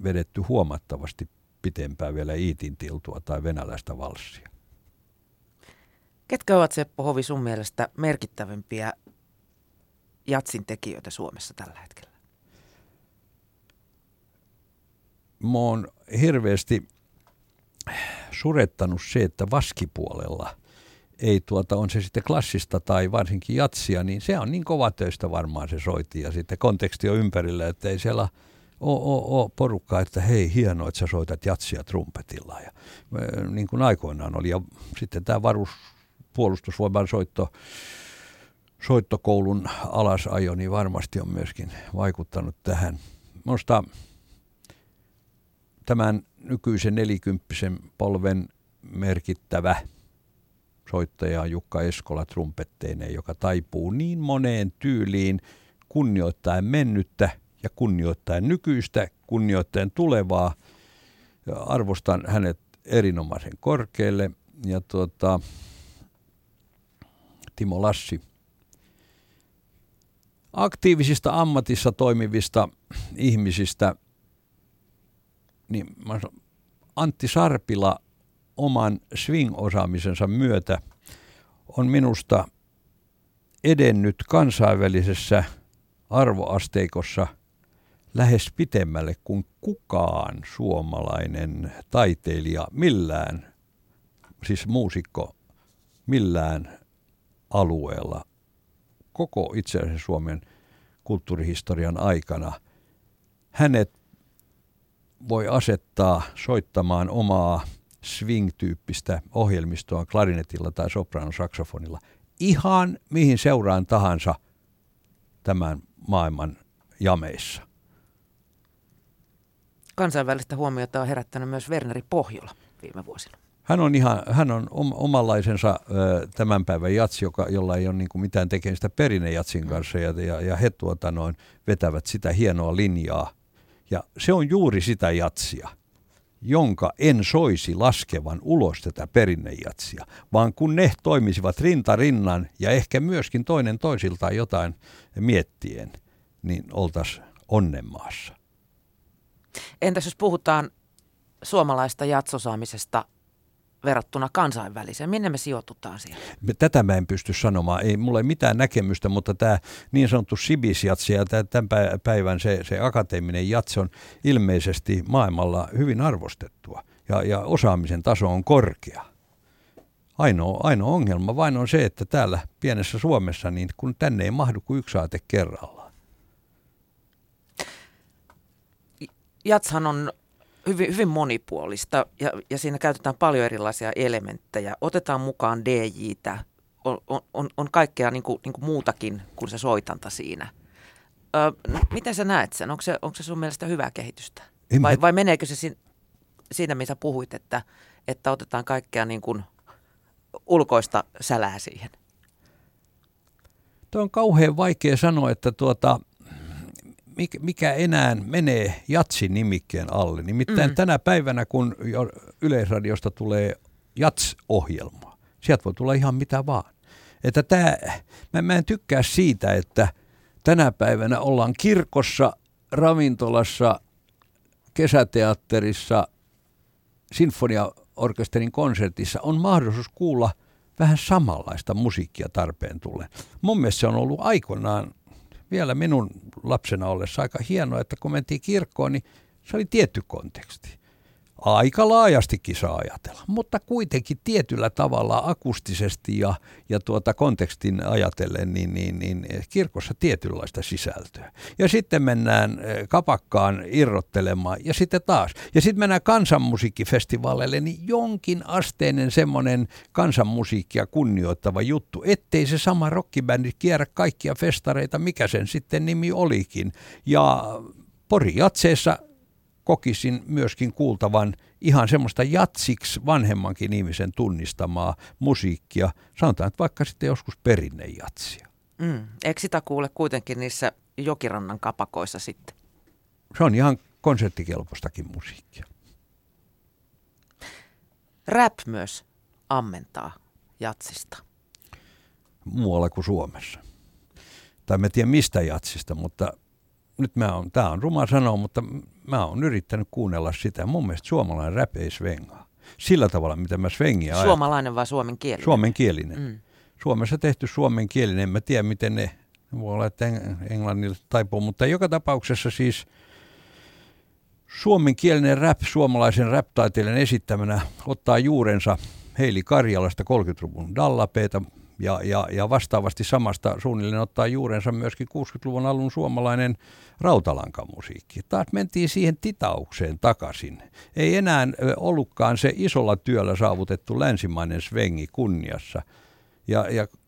vedetty huomattavasti pitempään vielä Iitin tiltua tai venäläistä valssia. Ketkä ovat, Seppo Hovi, sun mielestä merkittävimpiä jatsin tekijöitä Suomessa tällä hetkellä? Mä oon hirveästi surettanut se, että vaskipuolella ei on se sitten klassista tai varsinkin jatsia, niin se on niin kovatöistä varmaan se soitin ja sitten konteksti on ympärillä, että ei siellä ole porukkaa, että hei hienoa, että sä soitat jatsia trumpetilla ja niin kuin aikoinaan oli. Ja sitten tämä puolustusvoiman soittokoulun alasajo niin varmasti on myöskin vaikuttanut tähän. Minusta tämän nykyisen 40 polven merkittävä soittaja Jukka Eskola trumpetteineen, joka taipuu niin moneen tyyliin kunnioittaen mennyttä ja kunnioittaen nykyistä, kunnioittaen tulevaa. Arvostan hänet erinomaisen korkealle. Ja Timo Lassi. Aktiivisista ammatissa toimivista ihmisistä niin Antti Sarpila oman swing-osaamisensa myötä on minusta edennyt kansainvälisessä arvoasteikossa lähes pitemmälle kuin kukaan suomalainen taiteilija millään, siis muusikko millään alueella koko itse asiassa Suomen kulttuurihistorian aikana. Hänet voi asettaa soittamaan omaa swing-tyyppistä ohjelmistoa klarinetilla tai sopranosaksofonilla ihan mihin seuraan tahansa tämän maailman jameissa. Kansainvälistä huomiota on herättänyt myös Werneri Pohjola viime vuosina. Hän on omanlaisensa tämän päivän jatsi, jolla ei ole niin kuin mitään tekemistä perinnejatsin kanssa, ja he vetävät sitä hienoa linjaa. Ja se on juuri sitä jatsia, jonka en soisi laskevan ulos tätä perinnejatsia, vaan kun ne toimisivat rinta rinnan ja ehkä myöskin toinen toisiltaan jotain miettien, niin oltaisiin onnenmaassa. Entäs jos puhutaan suomalaista jatsosaamisesta verrattuna kansainväliseen? Minne me sijoitutaan siihen? Tätä mä en pysty sanomaan. Ei mulla mitään näkemystä, mutta tämä niin sanottu sibisjatsi ja tämän päivän se akateeminen jatsi on ilmeisesti maailmalla hyvin arvostettua. Ja osaamisen taso on korkea. Ainoa ongelma vain on se, että täällä pienessä Suomessa niin kun tänne ei mahdu kuin yksi aate kerrallaan. Jatshan on hyvin, hyvin monipuolista ja siinä käytetään paljon erilaisia elementtejä. Otetaan mukaan DJ:tä, on kaikkea niin kuin muutakin kuin se soitanta siinä. Miten sä näet sen? Onko se sun mielestä hyvää kehitystä? Vai meneekö se siitä, missä puhuit, että otetaan kaikkea niin kuin ulkoista sälää siihen? Tuo on kauhean vaikea sanoa, että mikä enää menee jatsinimikkeen alle. Nimittäin tänä päivänä, kun Yleisradiosta tulee jats-ohjelma, sieltä voi tulla ihan mitä vaan. Että mä en tykkää siitä, että tänä päivänä ollaan kirkossa, ravintolassa, kesäteatterissa, sinfoniaorkesterin konsertissa on mahdollisuus kuulla vähän samanlaista musiikkia tarpeen tulleen. Mun mielestä se on ollut aikoinaan vielä minun lapsena ollessa aika hienoa, että kun mentiin kirkkoon, niin se oli tietty konteksti. Aika laajastikin saa ajatella, mutta kuitenkin tietyllä tavalla akustisesti ja kontekstin ajatellen, niin kirkossa tietynlaista sisältöä. Ja sitten mennään kapakkaan irrottelemaan ja sitten taas. Ja sitten mennään kansanmusiikkifestivaaleille, niin jonkin asteinen semmoinen kansanmusiikkia kunnioittava juttu, ettei se sama rockibändi kierrä kaikkia festareita, mikä sen sitten nimi olikin. Ja Porin jatseessa kokisin myöskin kuultavan ihan semmoista jatsiksi vanhemmankin ihmisen tunnistamaa musiikkia, sanotaan, että vaikka sitten joskus perinnejatsia. Eikö sitä kuule kuitenkin niissä Jokirannan kapakoissa sitten? Se on ihan konserttikelpoistakin musiikkia. Rap myös ammentaa jatsista. Muualla kuin Suomessa. Tai mä tiedän mistä jatsista, mutta nyt tää on ruma sanoa, mutta mä oon yrittänyt kuunnella sitä. Mun mielestä suomalainen rap ei svengaa. Sillä tavalla, mitä mä svengiä ajattelen. Suomalainen vai suomenkielinen? Suomenkielinen. Suomessa tehty suomenkielinen. En mä tiedä, miten ne voi olla, että englannille taipuu. Mutta joka tapauksessa siis suomenkielinen rap, suomalaisen rap-taiteilijan esittämänä ottaa juurensa Heili Karjalasta 30-luvun dallapeita. Ja vastaavasti samasta suunnilleen ottaa juurensa myöskin 60-luvun alun suomalainen rautalankamusiikki. Taas mentiin siihen titaukseen takaisin. Ei enää ollutkaan se isolla työllä saavutettu länsimainen svengi kunniassa. Ja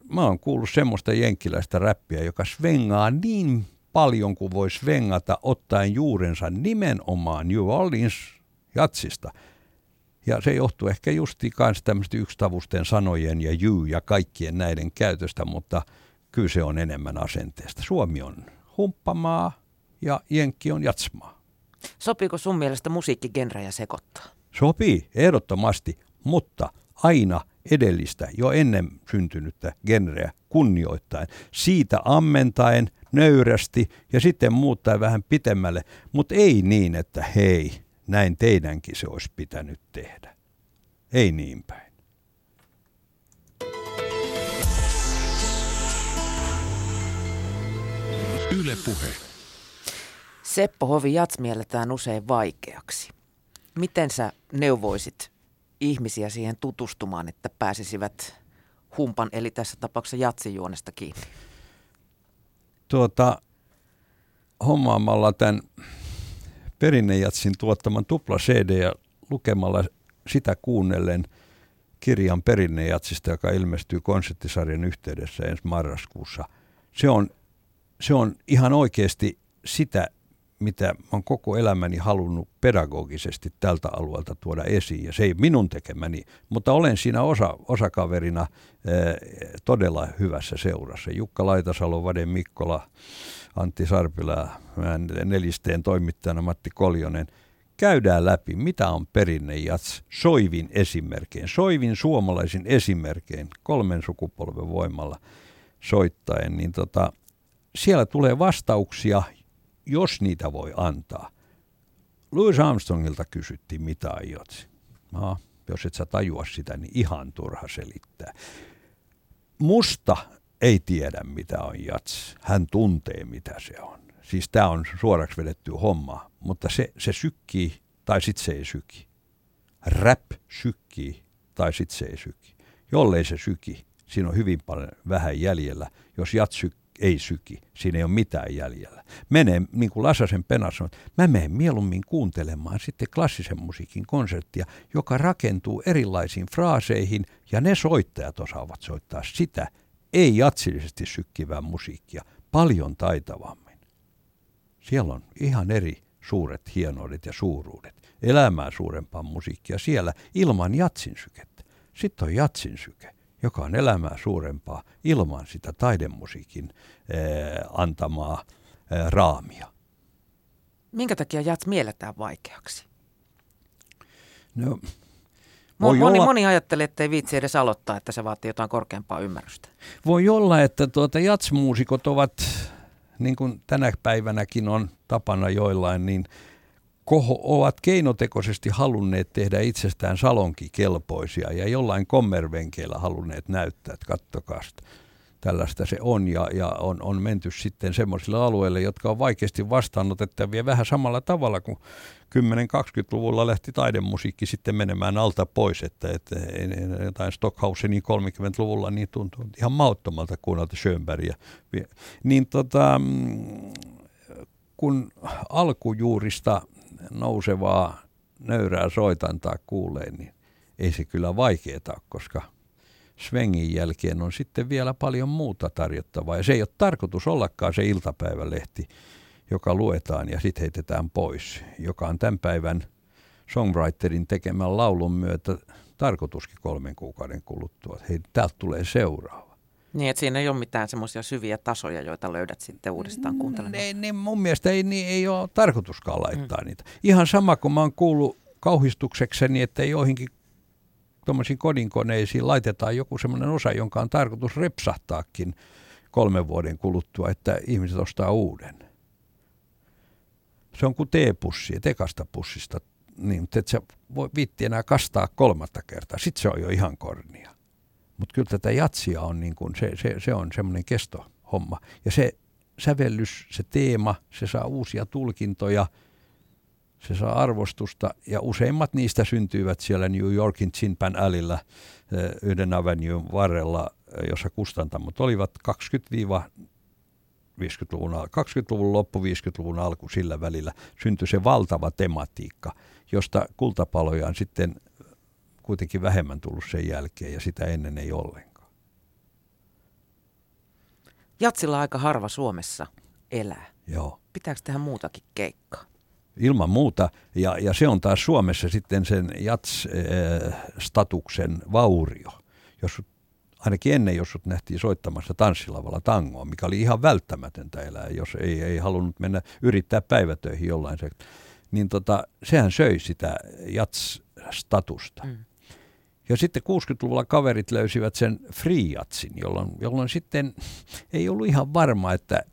mä oon kuullut semmoista jenkkiläistä räppiä, joka svengaa niin paljon kuin voi svengata ottaen juurensa nimenomaan New Orleans-jatsista. Ja se johtuu ehkä justiin kanssa tämmöisten yksitavusten sanojen ja jyy ja kaikkien näiden käytöstä, mutta kyllä se on enemmän asenteesta. Suomi on humppamaa ja jenkki on jatsmaa. Sopiiko sun mielestä musiikkigenrejä sekoittaa? Sopii, ehdottomasti, mutta aina edellistä, jo ennen syntynyttä genreä kunnioittain. Siitä ammentaen, nöyrästi ja sitten muuttaa vähän pitemmälle, mutta ei niin, että hei. Näin teidänkin se olisi pitänyt tehdä. Ei niin päin. Yle Puhe. Seppo Hovi Jats mielletään usein vaikeaksi. Miten sä neuvoisit ihmisiä siihen tutustumaan, että pääsisivät humpan, eli tässä tapauksessa jatsijuonesta kiinni? Hommaamalla tämän perinnejatsin tuottaman tupla CD ja lukemalla sitä kuunnellen kirjan perinnejatsista, joka ilmestyy konserttisarjan yhteydessä ensi marraskuussa. Se on ihan oikeasti sitä, mitä olen koko elämäni halunnut pedagogisesti tältä alueelta tuoda esiin. Ja se ei minun tekemäni, mutta olen siinä osakaverina todella hyvässä seurassa. Jukka Laitasalo, Vade Mikkola, Antti Sarpila, Nelisteen toimittajana Matti Koljonen. Käydään läpi, mitä on perinnejats soivin esimerkein, soivin suomalaisin esimerkein, kolmen sukupolven voimalla soittaen. Niin siellä tulee vastauksia, jos niitä voi antaa. Louis Armstrongilta kysyttiin, mitä aiot. Jos et sä tajua sitä, niin ihan turha selittää. Musta ei tiedä, mitä on jats. Hän tuntee, mitä se on. Siis tää on suoraksi vedetty homma, mutta se sykkii tai sit se ei syki. Rap sykkii tai sit se ei syki. Jollei se syki, siinä on hyvin paljon vähän jäljellä. Jos jats ei syki, siinä ei ole mitään jäljellä. Menee, niin kuin Lasasen Pena sanoi, mä menen mieluummin kuuntelemaan sitten klassisen musiikin konserttia, joka rakentuu erilaisiin fraaseihin, ja ne soittajat osaavat soittaa sitä, ei jatsillisesti sykkivää musiikkia, paljon taitavammin. Siellä on ihan eri suuret hienoudet ja suuruudet, elämää suurempaa musiikkia siellä ilman jatsin sykettä. Sitten on jatsin syke, joka on elämää suurempaa ilman sitä taidemusiikin antamaa raamia. Minkä takia jats mielletään vaikeaksi? No, moni ajattelee, että ei viitsi edes aloittaa, että se vaatii jotain korkeampaa ymmärrystä. Voi olla, että jatsmuusikot ovat, niin kuin tänä päivänäkin on tapana joillain, niin ovat keinotekoisesti halunneet tehdä itsestään salonkikelpoisia ja jollain kommervenkeillä halunneet näyttää, että kattokaa, tällaista se on. Ja on menty sitten semmoisille alueille, jotka on vaikeasti vastaanotettavia vähän samalla tavalla kuin 10-20-luvulla lähti taidemusiikki sitten menemään alta pois. Että jotain Stockhausenin 30-luvulla niin tuntuu ihan mauttomalta kuunnelta Schönbergia. Niin kun alkujuurista nousevaa nöyrää soitantaa kuulee, niin ei se kyllä vaikeeta ole, koska swengin jälkeen on sitten vielä paljon muuta tarjottavaa. Ja se ei ole tarkoitus ollakaan se iltapäivälehti, joka luetaan ja sitten heitetään pois, joka on tämän päivän songwriterin tekemän laulun myötä tarkoituskin 3 kuukauden kuluttua. Hei, täältä tulee seuraava. Niin, että siinä ei ole mitään semmoisia syviä tasoja, joita löydät sitten uudestaan kuuntelemaan. Niin, mun mielestä ei ole tarkoituskaan laittaa niitä. Ihan sama, kun mä oon kuullut kauhistuksekseni, että joihinkin tuommoisiin kodinkoneisiin laitetaan joku semmoinen osa, jonka on tarkoitus repsahtaakin 3 vuoden kuluttua, että ihmiset ostaa uuden. Se on kuin teepussi, et ekasta pussista, niin, että et sä voi viitti enää kastaa 3. kertaa. Sitten se on jo ihan kornia. Mutta kyllä tätä jatsia on, niin kun se on semmoinen kestohomma. Ja se sävellys, se teema, se saa uusia tulkintoja, se saa arvostusta. Ja useimmat niistä syntyivät siellä New Yorkin Tin Pan Alleyllä yhden avenuen varrella, jossa kustantamot olivat 20-luvun loppu, 50-luvun alku, sillä välillä syntyi se valtava tematiikka, josta kultapaloja on sitten kuitenkin vähemmän tullut sen jälkeen ja sitä ennen ei ollenkaan. Jatsilla aika harva Suomessa elää. Joo. Pitääkö tehdä muutakin keikkaa? Ilman muuta. Ja se on taas Suomessa sitten sen jats-statuksen vaurio. Ainakin ennen, jos sut nähtiin soittamassa tanssilavalla tangoa, mikä oli ihan välttämätöntä elää, jos ei halunnut mennä yrittää päivätöihin jollain. Niin sehän söi sitä jats-statusta. Mm. Ja sitten 60-luvulla kaverit löysivät sen free jatsin, jolloin sitten ei ollut ihan varma, että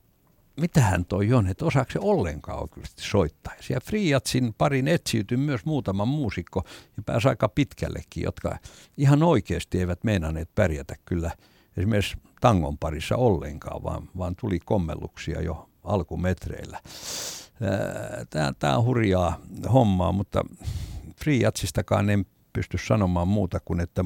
mitähän toi on, että osaako se ollenkaan oikeasti soittaisi. Ja free jatsin parin etsiytyi myös muutama muusikko ja pääsi aika pitkällekin, jotka ihan oikeasti eivät meinaaneet pärjätä kyllä esimerkiksi tangon parissa ollenkaan, vaan tuli kommelluksia jo alkumetreillä. Tämä on hurjaa hommaa, mutta Free Jatsistakaan en pysty sanomaan muuta kuin, että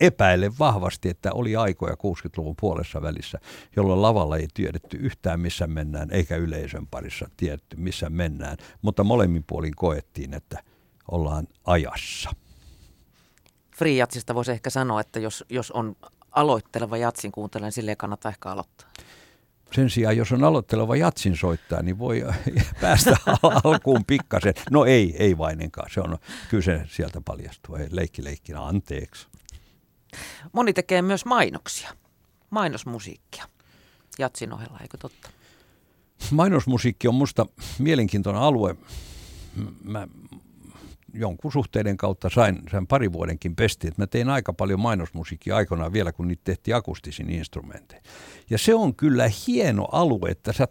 epäilen vahvasti, että oli aikoja 60-luvun puolessa välissä, jolloin lavalla ei tiedetty yhtään missä mennään, eikä yleisön parissa tiedetty missä mennään, mutta molemmin puolin koettiin, että ollaan ajassa. Free Jatsista voisi ehkä sanoa, että jos on aloitteleva jatsin kuuntelija, niin silleen kannattaa ehkä aloittaa. Sen sijaan, jos on aloitteleva jatsin soittaa, niin voi päästä alkuun pikkasen. No ei vainenkaan. Se on kyse sieltä paljastua. Leikkinä anteeksi. Moni tekee myös mainoksia, mainosmusiikkia jatsin ohella, eikö totta? Mainosmusiikki on musta mielenkiintoinen alue. Mä jonkun suhteiden kautta sain pari vuodenkin pestiin, että mä tein aika paljon mainosmusiikkia aikanaan vielä, kun niitä tehtiin akustisin instrumentein. Ja se on kyllä hieno alue, että sä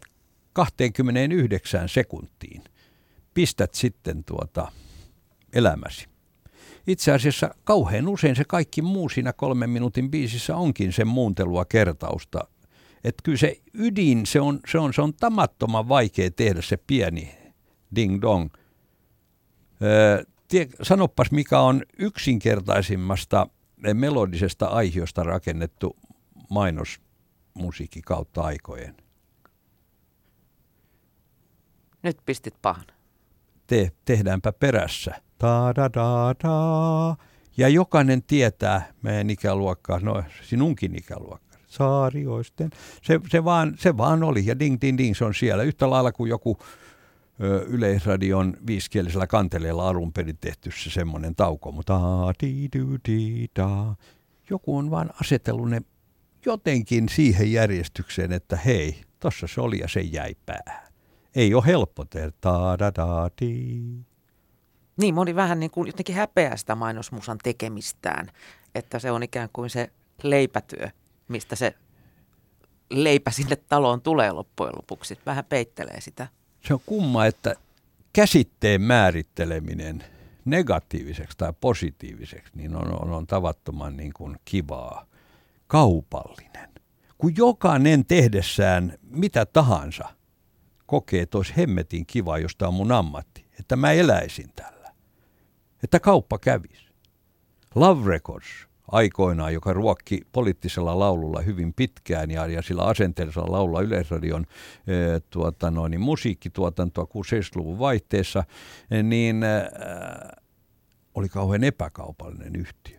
29 sekuntiin pistät sitten elämäsi. Itse asiassa kauhean usein se kaikki muu siinä 3 minuutin biisissä onkin sen muuntelua kertausta. Että kyllä se ydin, se on tamattoman vaikea tehdä se pieni ding-dong. Sanopas, mikä on yksinkertaisimmasta melodisesta aihiosta rakennettu mainosmusiikki kautta aikojen. Nyt pistit pahan. Tehdäänpä perässä. Ta-da-da-da. Ja jokainen tietää meidän ikäluokkaa, no sinunkin ikäluokkaa, Saarioisten. Se vaan oli ja ding-ding-ding se on siellä. Yhtä lailla kuin joku Yleisradion viiskielisellä kanteleella alun perin tehty se semmoinen tauko. Mutta joku on vaan asetellut ne jotenkin siihen järjestykseen, että hei, tossa se oli ja se jäi päähän. Ei ole helppo tehdä. Niin, moni vähän niin kuin jotenkin häpeää sitä mainosmusan tekemistään, että se on ikään kuin se leipätyö, mistä se leipä sinne taloon tulee loppujen lopuksi. Vähän peittelee sitä. Se on kumma, että käsitteen määritteleminen negatiiviseksi tai positiiviseksi niin on tavattoman niin kuin kivaa. Kaupallinen. Kun jokainen tehdessään mitä tahansa kokee, että olisi hemmetin kivaa, jos tämä on mun ammatti. Että mä eläisin tällä. Että kauppa kävisi. Love Records aikoinaan, joka ruokki poliittisella laululla hyvin pitkään ja sillä asenteellisella laululla Yleisradion musiikkituotantoa 60-70-luvun vaihteessa, niin oli kauhean epäkaupallinen yhtiö.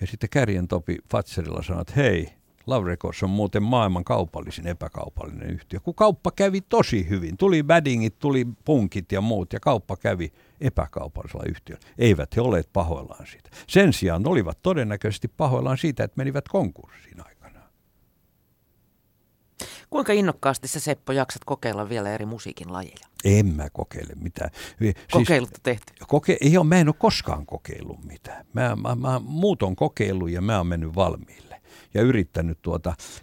Ja sitten Kärjen Topi Fazzerilla sanoi, että hei, Love Records on muuten maailman kaupallisin epäkaupallinen yhtiö, kun kauppa kävi tosi hyvin. Tuli baddingit, tuli punkit ja muut, ja kauppa kävi epäkaupallisella yhtiöllä. Eivät he olleet pahoillaan siitä. Sen sijaan olivat todennäköisesti pahoillaan siitä, että menivät konkurssiin aikanaan. Kuinka innokkaasti sä, Seppo, jaksat kokeilla vielä eri musiikin lajeja? En mä kokeile mitään. Kokeilutta tehty? Mä en ole koskaan kokeillut mitään. Mä muut on kokeillut ja mä oon mennyt valmiille. Ja yrittänyt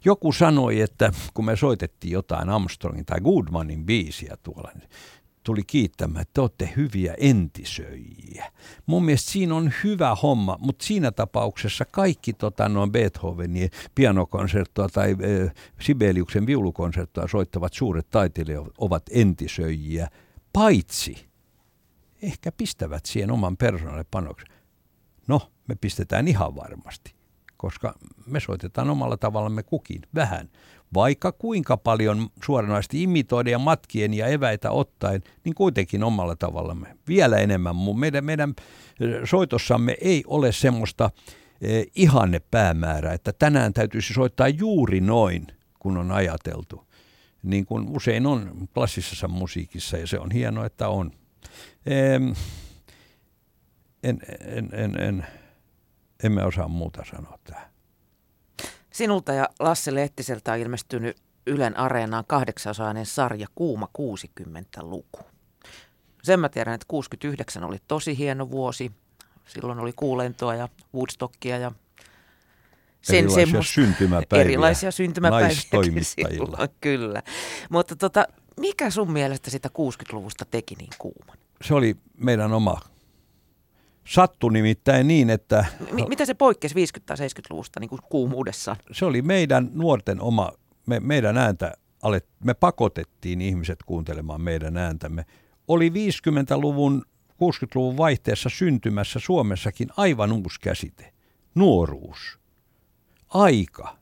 joku sanoi, että kun me soitettiin jotain Armstrongin tai Goodmanin biisiä tuolla, niin tuli kiittämään, että te olette hyviä entisöijiä. Mun mielestä siinä on hyvä homma, mutta siinä tapauksessa kaikki Beethovenin pianokonserttoa tai Sibeliuksen viulukonserttoa soittavat suuret taiteilijat ovat entisöijiä, paitsi ehkä pistävät siihen oman persoonalle panoksen. No, me pistetään ihan varmasti. Koska me soitetaan omalla tavallamme kukin vähän. Vaikka kuinka paljon suoranaisesti imitoiden ja matkien ja eväitä ottaen, niin kuitenkin omalla tavallamme vielä enemmän. Meidän soitossamme ei ole semmoista ihannepäämäärää, että tänään täytyisi soittaa juuri noin, kun on ajateltu. Niin kuin usein on klassisessa musiikissa, ja se on hienoa, että on. En mä osaa muuta sanoa tähän. Sinulta ja Lasse Lehtiseltä on ilmestynyt Ylen Areenaan 8-osainen sarja Kuuma 60-luku. Sen mä tiedän, että 69 oli tosi hieno vuosi. Silloin oli kuulentoa ja Woodstockia ja sen erilaisia syntymäpäiviä. Naistoimittajilla. Silloin, kyllä. Mutta mikä sun mielestä sitä 60-luvusta teki niin kuuman? Se oli meidän oma. Sattui nimittäin niin, että... Mitä se poikkesi 50- tai 70-luvusta niin kuin kuumuudessaan? Se oli meidän nuorten oma, meidän ääntä me pakotettiin ihmiset kuuntelemaan meidän ääntämme, oli 50-luvun, 60-luvun vaihteessa syntymässä Suomessakin aivan uusi käsite. Nuoruus. Aika.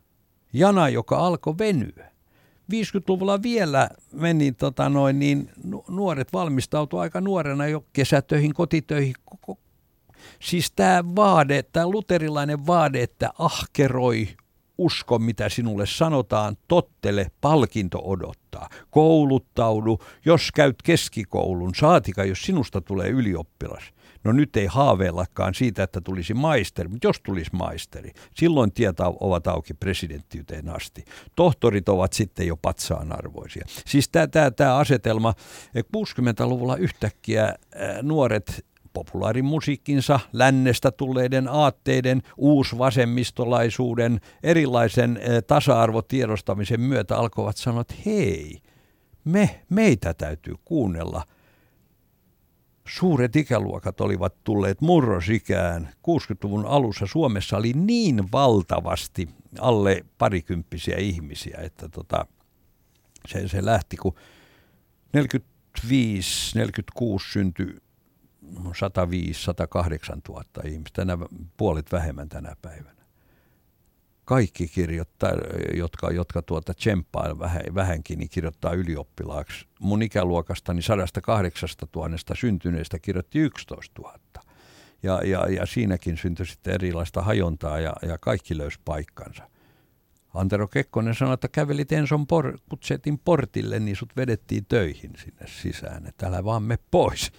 Jana, joka alkoi venyä. 50-luvulla vielä meni, nuoret valmistautuivat aika nuorena jo kesätöihin, kotitöihin. Siis tämä luterilainen vaade, että ahkeroi, usko mitä sinulle sanotaan, tottele, palkinto odottaa, kouluttaudu, jos käyt keskikoulun, saatika, jos sinusta tulee ylioppilas. No nyt ei haaveillakaan siitä, että tulisi maisteri, mutta jos tulisi maisteri, silloin tietä ovat auki presidenttiyteen asti. Tohtorit ovat sitten jo patsaanarvoisia. Siis tämä asetelma, 60-luvulla yhtäkkiä nuoret populaarimusiikkinsa, lännestä tulleiden aatteiden, uusvasemmistolaisuuden, erilaisen tasa-arvotiedostamisen myötä alkoivat sanoa, että hei, meitä täytyy kuunnella. Suuret ikäluokat olivat tulleet murrosikään. 60-luvun alussa Suomessa oli niin valtavasti alle parikymppisiä ihmisiä, että se lähti, kun 45-46 syntyi 105-108 000 ihmistä, puolet vähemmän tänä päivänä. Kaikki kirjoittaa, jotka tsemppaa vähänkin, niin kirjoittaa ylioppilaaksi. Mun ikäluokastani 108 000 syntyneistä kirjoitti 11 000. Ja siinäkin syntyi sitten erilaista hajontaa ja kaikki löysi paikkansa. Antero Kekkonen sanoi, että kävelit Enson Kutsetin portille, niin sut vedettiin töihin sinne sisään, että älä vaan me pois.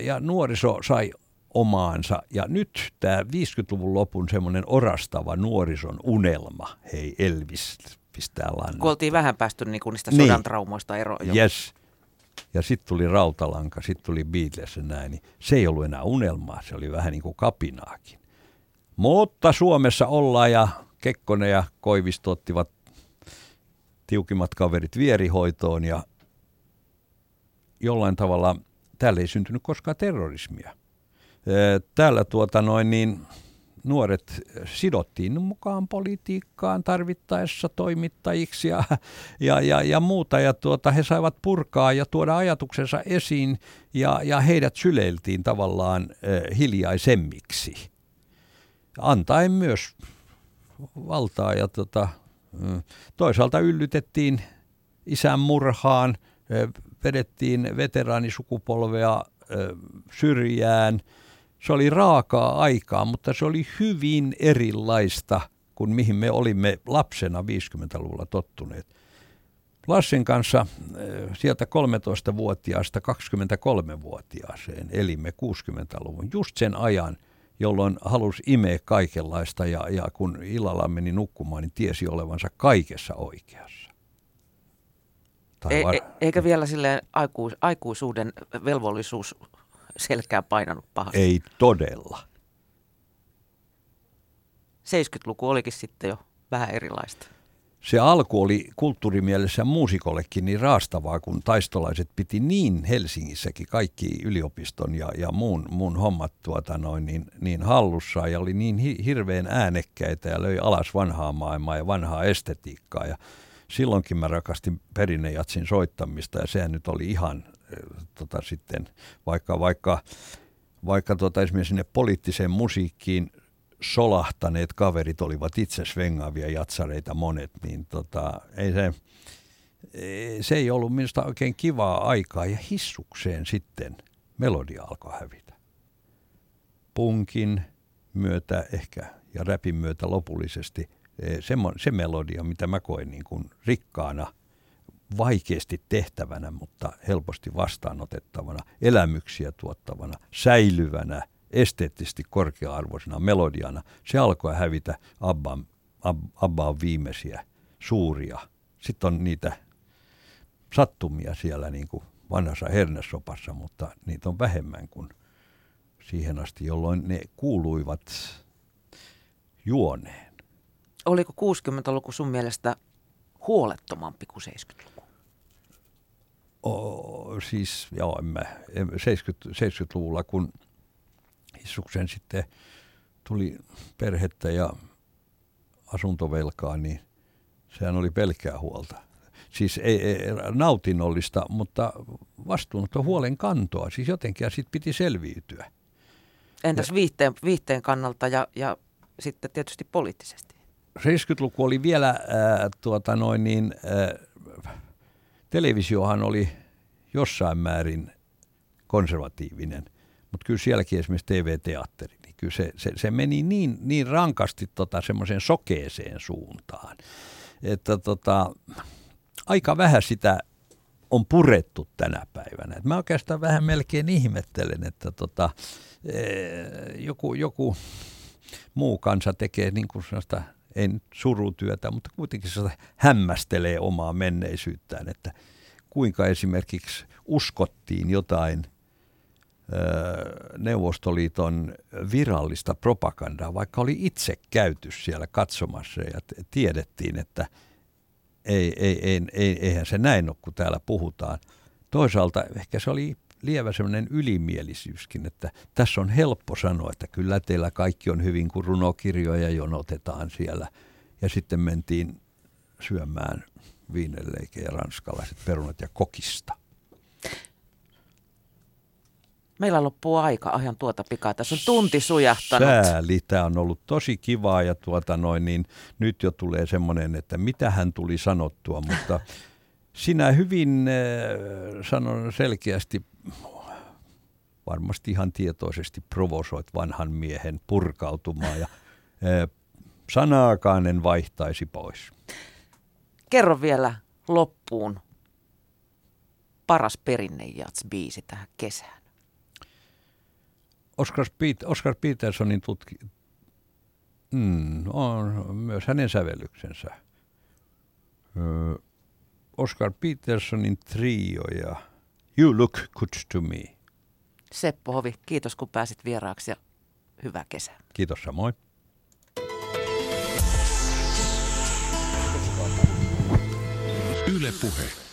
Ja nuoriso sai omaansa. Ja nyt tämä 50-luvun lopun semmoinen orastava nuorison unelma, hei Elvis, pistää lannetta. Kun oltiin vähän päästy niistä sodan traumoista eroon. Yes. Ja sitten tuli Rautalanka, sitten tuli Beatles ja näin. Niin se ei ollut enää unelmaa, se oli vähän niin kuin kapinaakin. Mutta Suomessa ollaan ja Kekkonen ja Koivisto ottivat tiukimmat kaverit vierihoitoon ja jollain tavalla täällä ei syntynyt koskaan terrorismia. Täällä nuoret sidottiin mukaan politiikkaan tarvittaessa toimittajiksi ja muuta. Ja he saivat purkaa ja tuoda ajatuksensa esiin ja heidät syleiltiin tavallaan hiljaisemmiksi. Antaen myös valtaa ja toisaalta yllytettiin isän murhaan, vedettiin veteraanisukupolvea syrjään. Se oli raakaa aikaa, mutta se oli hyvin erilaista kuin mihin me olimme lapsena 50-luvulla tottuneet. Lassen kanssa sieltä 13-vuotiaasta 23-vuotiaaseen elimme 60-luvun, just sen ajan, jolloin halusi imeä kaikenlaista ja kun illalla meni nukkumaan, niin tiesi olevansa kaikessa oikeassa. Eikä vielä silleen aikuisuuden velvollisuus selkään painanut pahasti. Ei todella. 70-luku olikin sitten jo vähän erilaista. Se alku oli kulttuurimielessä muusikollekin niin raastavaa, kun taistolaiset piti niin Helsingissäkin kaikki yliopiston ja muun hommat niin hallussa ja oli niin hirveän äänekkäitä ja löi alas vanhaa maailmaa ja vanhaa estetiikkaa. Ja silloinkin mä rakastin perinnejatsin soittamista ja sehän nyt oli ihan sitten, vaikka esimerkiksi sinne poliittiseen musiikkiin solahtaneet kaverit olivat itse svengaavia jatsareita monet, niin se ei ollut minusta oikein kivaa aikaa. Ja hissukseen sitten melodia alkoi hävitä. Punkin myötä ehkä ja räpin myötä lopullisesti se melodia, mitä mä koin niin kuin rikkaana, vaikeasti tehtävänä, mutta helposti vastaanotettavana, elämyksiä tuottavana, säilyvänä, esteettisesti korkea-arvoisena melodiana. Se alkoi hävitä Abban viimeisiä suuria. Sitten on niitä sattumia siellä niin kuin vanhassa hernäsopassa, mutta niitä on vähemmän kuin siihen asti, jolloin ne kuuluivat juoneen. Oliko 60-luku sun mielestä huolettomampi kuin 70-luku? Siis joo, 70-luvulla, kun hissukseen sitten tuli perhettä ja asuntovelkaa, niin Sehän oli pelkkää huolta. Siis ei nautinnollista, mutta vastuunotto huolen kantoa. Siis jotenkin ja siitä piti selviytyä. Entäs viihteen kannalta ja sitten tietysti poliittisesti? 70-luku oli vielä, televisiohan oli jossain määrin konservatiivinen, mutta kyllä sielläkin esimerkiksi TV-teatteri, niin kyllä se meni niin rankasti semmoiseen sokeeseen suuntaan, että aika vähän sitä on purettu tänä päivänä. Et mä oikeastaan vähän melkein ihmettelen, että joku muu kansa tekee niin kuin sellaista, ei nyt surutyötä, mutta kuitenkin sellaista hämmästelee omaa menneisyyttään, että kuinka esimerkiksi uskottiin jotain Neuvostoliiton virallista propagandaa, vaikka oli itse käyty siellä katsomassa ja tiedettiin, että eihän se näin ole, kun täällä puhutaan. Toisaalta ehkä se oli lievä semmoinen ylimielisyyskin, että tässä on helppo sanoa, että kyllä teillä kaikki on hyvin, kun runokirjoja jonotetaan siellä. Ja sitten mentiin syömään viinerleikejä ja ranskalaiset perunat ja kokista. Meillä loppuu aika, ajan tuota pikaa. Tässä on tunti sujahtanut. Sääli, tämä on ollut tosi kivaa ja nyt jo tulee semmoinen, että mitähän tuli sanottua, mutta sinä hyvin sanon selkeästi, varmasti ihan tietoisesti provosoit vanhan miehen purkautumaan ja sanaakaan en vaihtaisi pois. Kerro vielä loppuun paras perinnejazz-biisi tähän kesään. Oscar Petersonin on myös hänen sävellyksensä. Oscar Petersonin trio ja You Look Good to Me. Seppo Hovi, kiitos kun pääsit vieraaksi ja hyvää kesää. Kiitos samoin. Yle Puhe.